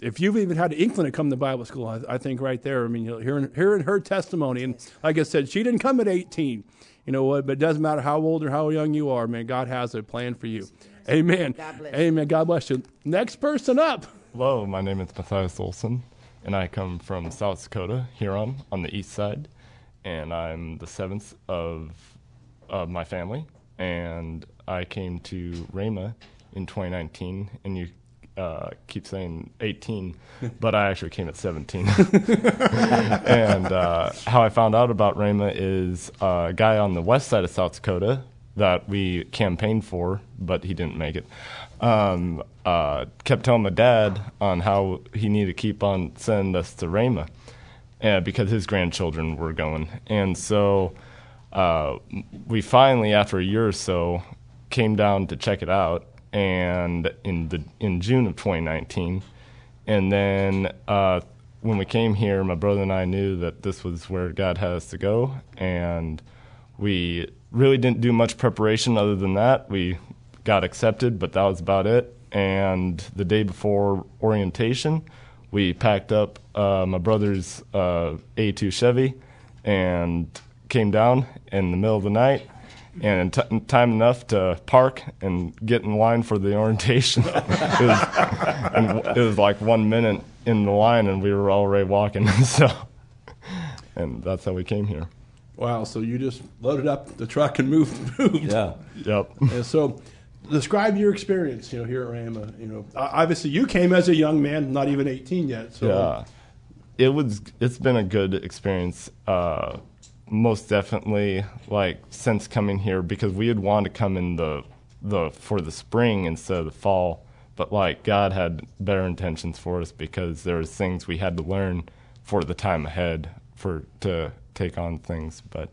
if you've even had an inkling to come to Bible school, I think right there, I mean, you know, hearing her testimony, and like I said, she didn't come at 18. You know what? But it doesn't matter how old or how young you are, man. God has a plan for you. Amen. God bless you. Amen. God bless you. Next person up. Hello, my name is Matthias Olson, and I come from South Dakota, Huron, on the east side. And I'm the seventh of my family. And I came to Rhema in 2019. And you keep saying 18, but I actually came at 17. And how I found out about Rhema is a guy on the west side of South Dakota that we campaigned for, but he didn't make it. Kept telling my dad on how he needed to keep on sending us to Rhema. Because his grandchildren were going. And so we finally, after a year or so, came down to check it out, and in June of 2019. And then when we came here, my brother and I knew that this was where God had us to go, and we really didn't do much preparation other than that. We got accepted, but that was about it. And the day before orientation, we packed up my brother's A2 Chevy and came down in the middle of the night, and in time enough to park and get in line for the orientation. It was like 1 minute in the line, and we were already walking. And that's how we came here. Wow, so you just loaded up the truck and moved. Yeah. Yep. And so... describe your experience, here at Rhema. Obviously you came as a young man, not even 18 yet. So. Yeah, it's been a good experience, most definitely. Like since coming here, because we had wanted to come in the for the spring instead of the fall, but like God had better intentions for us because there was things we had to learn for the time ahead to take on things. But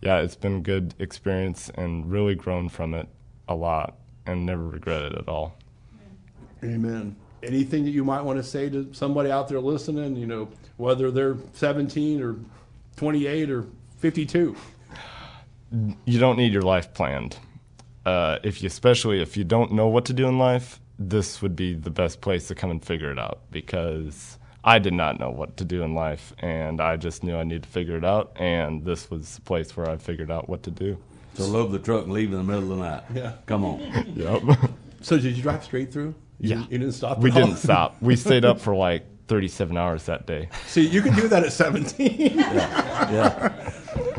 yeah, it's been a good experience and really grown from it. A lot, and never regret it at all. Amen. Anything that you might want to say to somebody out there listening, whether they're 17 or 28 or 52? You don't need your life planned. Especially if you don't know what to do in life, this would be the best place to come and figure it out, because I did not know what to do in life, and I just knew I needed to figure it out, and this was the place where I figured out what to do. So load the truck and leave in the middle of the night. Yeah. Come on. Yep. So did you drive straight through? Yeah. You didn't stop at all? We didn't stop. We stayed up for like 37 hours that day. See, you can do that at 17. Yeah.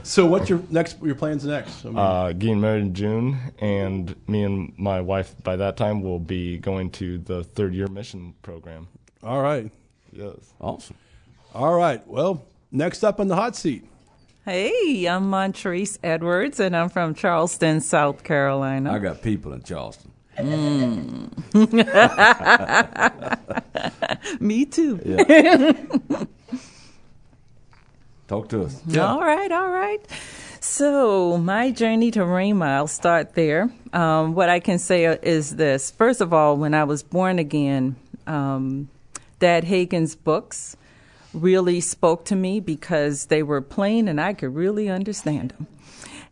So what's your plans next? Getting married in June, and me and my wife by that time will be going to the third-year mission program. All right. Yes. Awesome. All right. Well, next up on the hot seat. Hey, I'm Montrese Edwards, and I'm from Charleston, South Carolina. I got people in Charleston. Me too. Yeah. Talk to us. Yeah. All right. So my journey to Rhema, I'll start there. What I can say is this. First of all, when I was born again, Dad Hagen's books really spoke to me because they were plain and I could really understand them.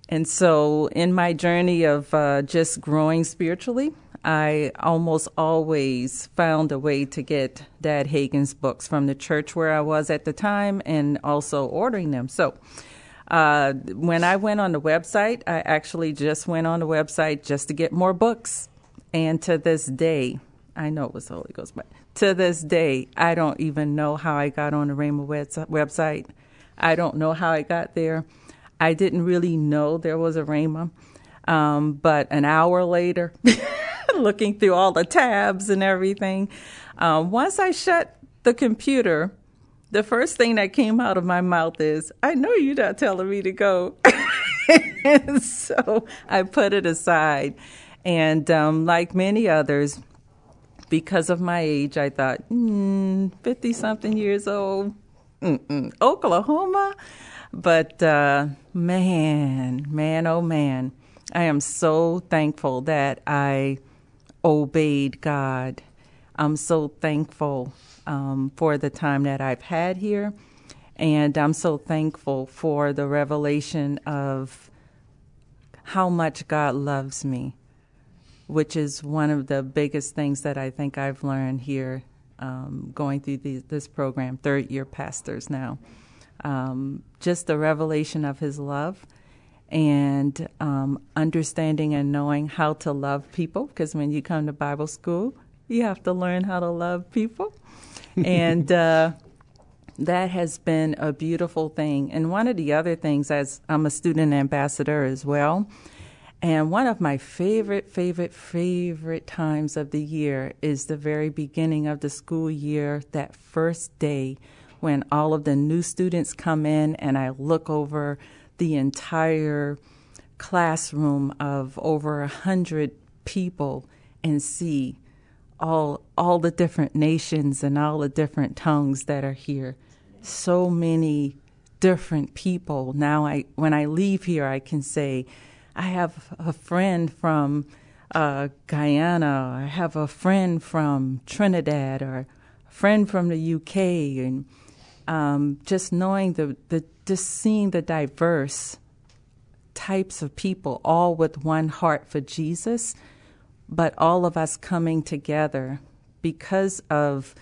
And so in my journey of just growing spiritually, I almost always found a way to get Dad Hagen's books from the church where I was at the time, and also ordering them. So when I went on the website, I actually just went on the website just to get more books. And to this day, I know it was the Holy Ghost, but to this day, I don't even know how I got on the Rhema website. I don't know how I got there. I didn't really know there was a Rhema. But an hour later, looking through all the tabs and everything, once I shut the computer, the first thing that came out of my mouth is, I know you're not telling me to go. So I put it aside. And like many others, because of my age, I thought, 50-something years old, Oklahoma. But man, I am so thankful that I obeyed God. I'm so thankful for the time that I've had here. And I'm so thankful for the revelation of how much God loves me, which is one of the biggest things that I think I've learned here going through this program, third-year pastors now. Just the revelation of his love and understanding and knowing how to love people, because when you come to Bible school, you have to learn how to love people. And that has been a beautiful thing. And one of the other things, as I'm a student ambassador as well, and one of my favorite times of the year is the very beginning of the school year, that first day when all of the new students come in and I look over the entire classroom of over 100 people and see all the different nations and all the different tongues that are here. So many different people. Now when I leave here, I can say, I have a friend from Guyana, or I have a friend from Trinidad, or a friend from the UK, and just knowing just seeing the diverse types of people, all with one heart for Jesus, but all of us coming together because of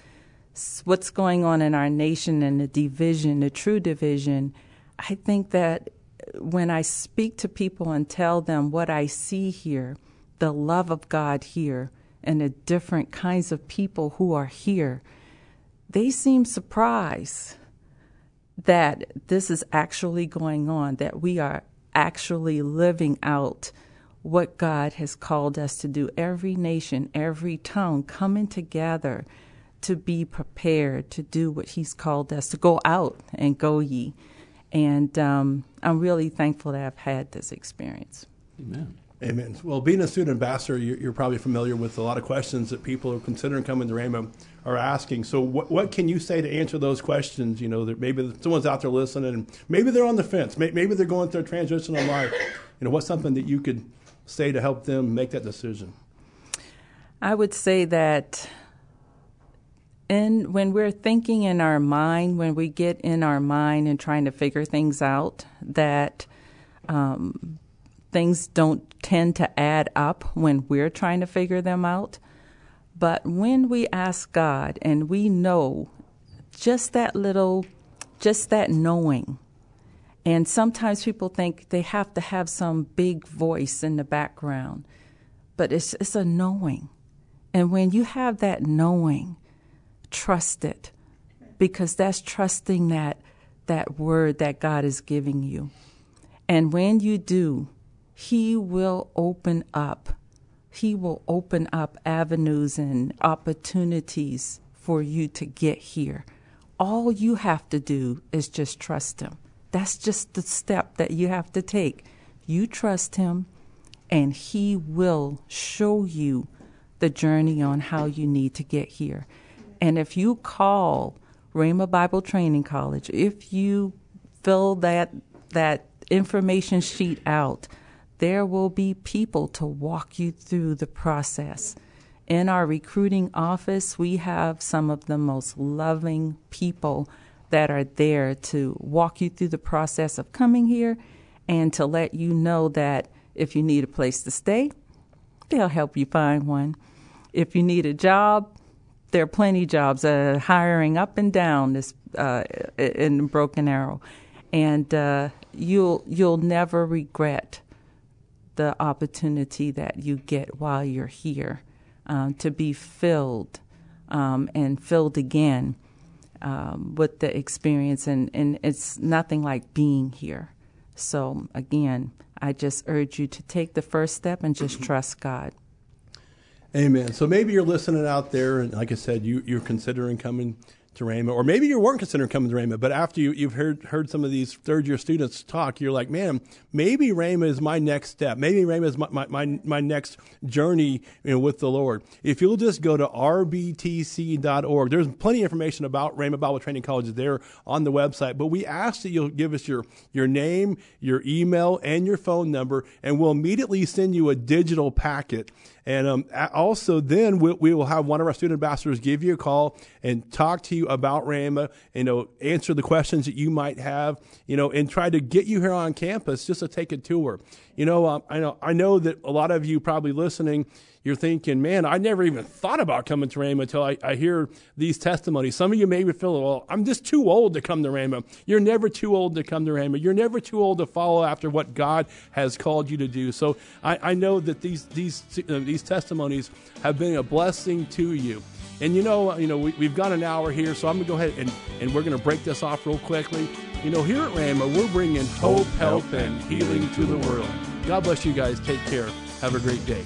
what's going on in our nation and the division, the true division. I think that when I speak to people and tell them what I see here, the love of God here, and the different kinds of people who are here, they seem surprised that this is actually going on, that we are actually living out what God has called us to do. Every nation, every tongue coming together to be prepared to do what he's called us, to go out and go ye. And I'm really thankful that I've had this experience. Amen. Amen. Well, being a student ambassador, you're probably familiar with a lot of questions that people who are considering coming to Rainbow are asking. So what can you say to answer those questions? You know, that maybe someone's out there listening, and maybe they're on the fence. Maybe they're going through a transitional life. You know, what's something that you could say to help them make that decision? I would say that when we're thinking in our mind, when we get in our mind and trying to figure things out, that things don't tend to add up when we're trying to figure them out. But when we ask God and we know just that knowing, and sometimes people think they have to have some big voice in the background, but it's a knowing. And when you have that knowing, trust it, because that's trusting that word that God is giving you. And when you do, he will open up. He will open up avenues and opportunities for you to get here. All you have to do is just trust him. That's just the step that you have to take. You trust him, and he will show you the journey on how you need to get here. And if you call Rhema Bible Training College, if you fill that information sheet out, there will be people to walk you through the process. In our recruiting office, we have some of the most loving people that are there to walk you through the process of coming here, and to let you know that if you need a place to stay, they'll help you find one. If you need a job, there are plenty of jobs hiring up and down this in Broken Arrow. And you'll never regret the opportunity that you get while you're here, to be filled and filled again with the experience. And it's nothing like being here. So, again, I just urge you to take the first step and just trust God. Amen. So maybe you're listening out there, and like I said, you're considering coming to Rhema, or maybe you weren't considering coming to Rhema, but after you've heard some of these third-year students talk, you're like, man, maybe Rhema is my next step. Maybe Rhema is my next journey, you know, with the Lord. If you'll just go to rbtc.org, there's plenty of information about Rhema Bible Training College there on the website, but we ask that you'll give us your name, your email, and your phone number, and we'll immediately send you a digital packet. And also then we will have one of our student ambassadors give you a call and talk to you about Rhema, answer the questions that you might have, and try to get you here on campus just to take a tour. I know that a lot of you probably listening, you're thinking, man, I never even thought about coming to Rhema until I hear these testimonies. Some of you maybe feel, well, I'm just too old to come to Rhema. You're never too old to come to Rhema. You're never too old to follow after what God has called you to do. So I know that these testimonies have been a blessing to you. And we've got an hour here, so I'm going to go ahead and we're going to break this off real quickly. Here at Rhema, we're bringing hope, help, and healing to the world. God bless you guys. Take care. Have a great day.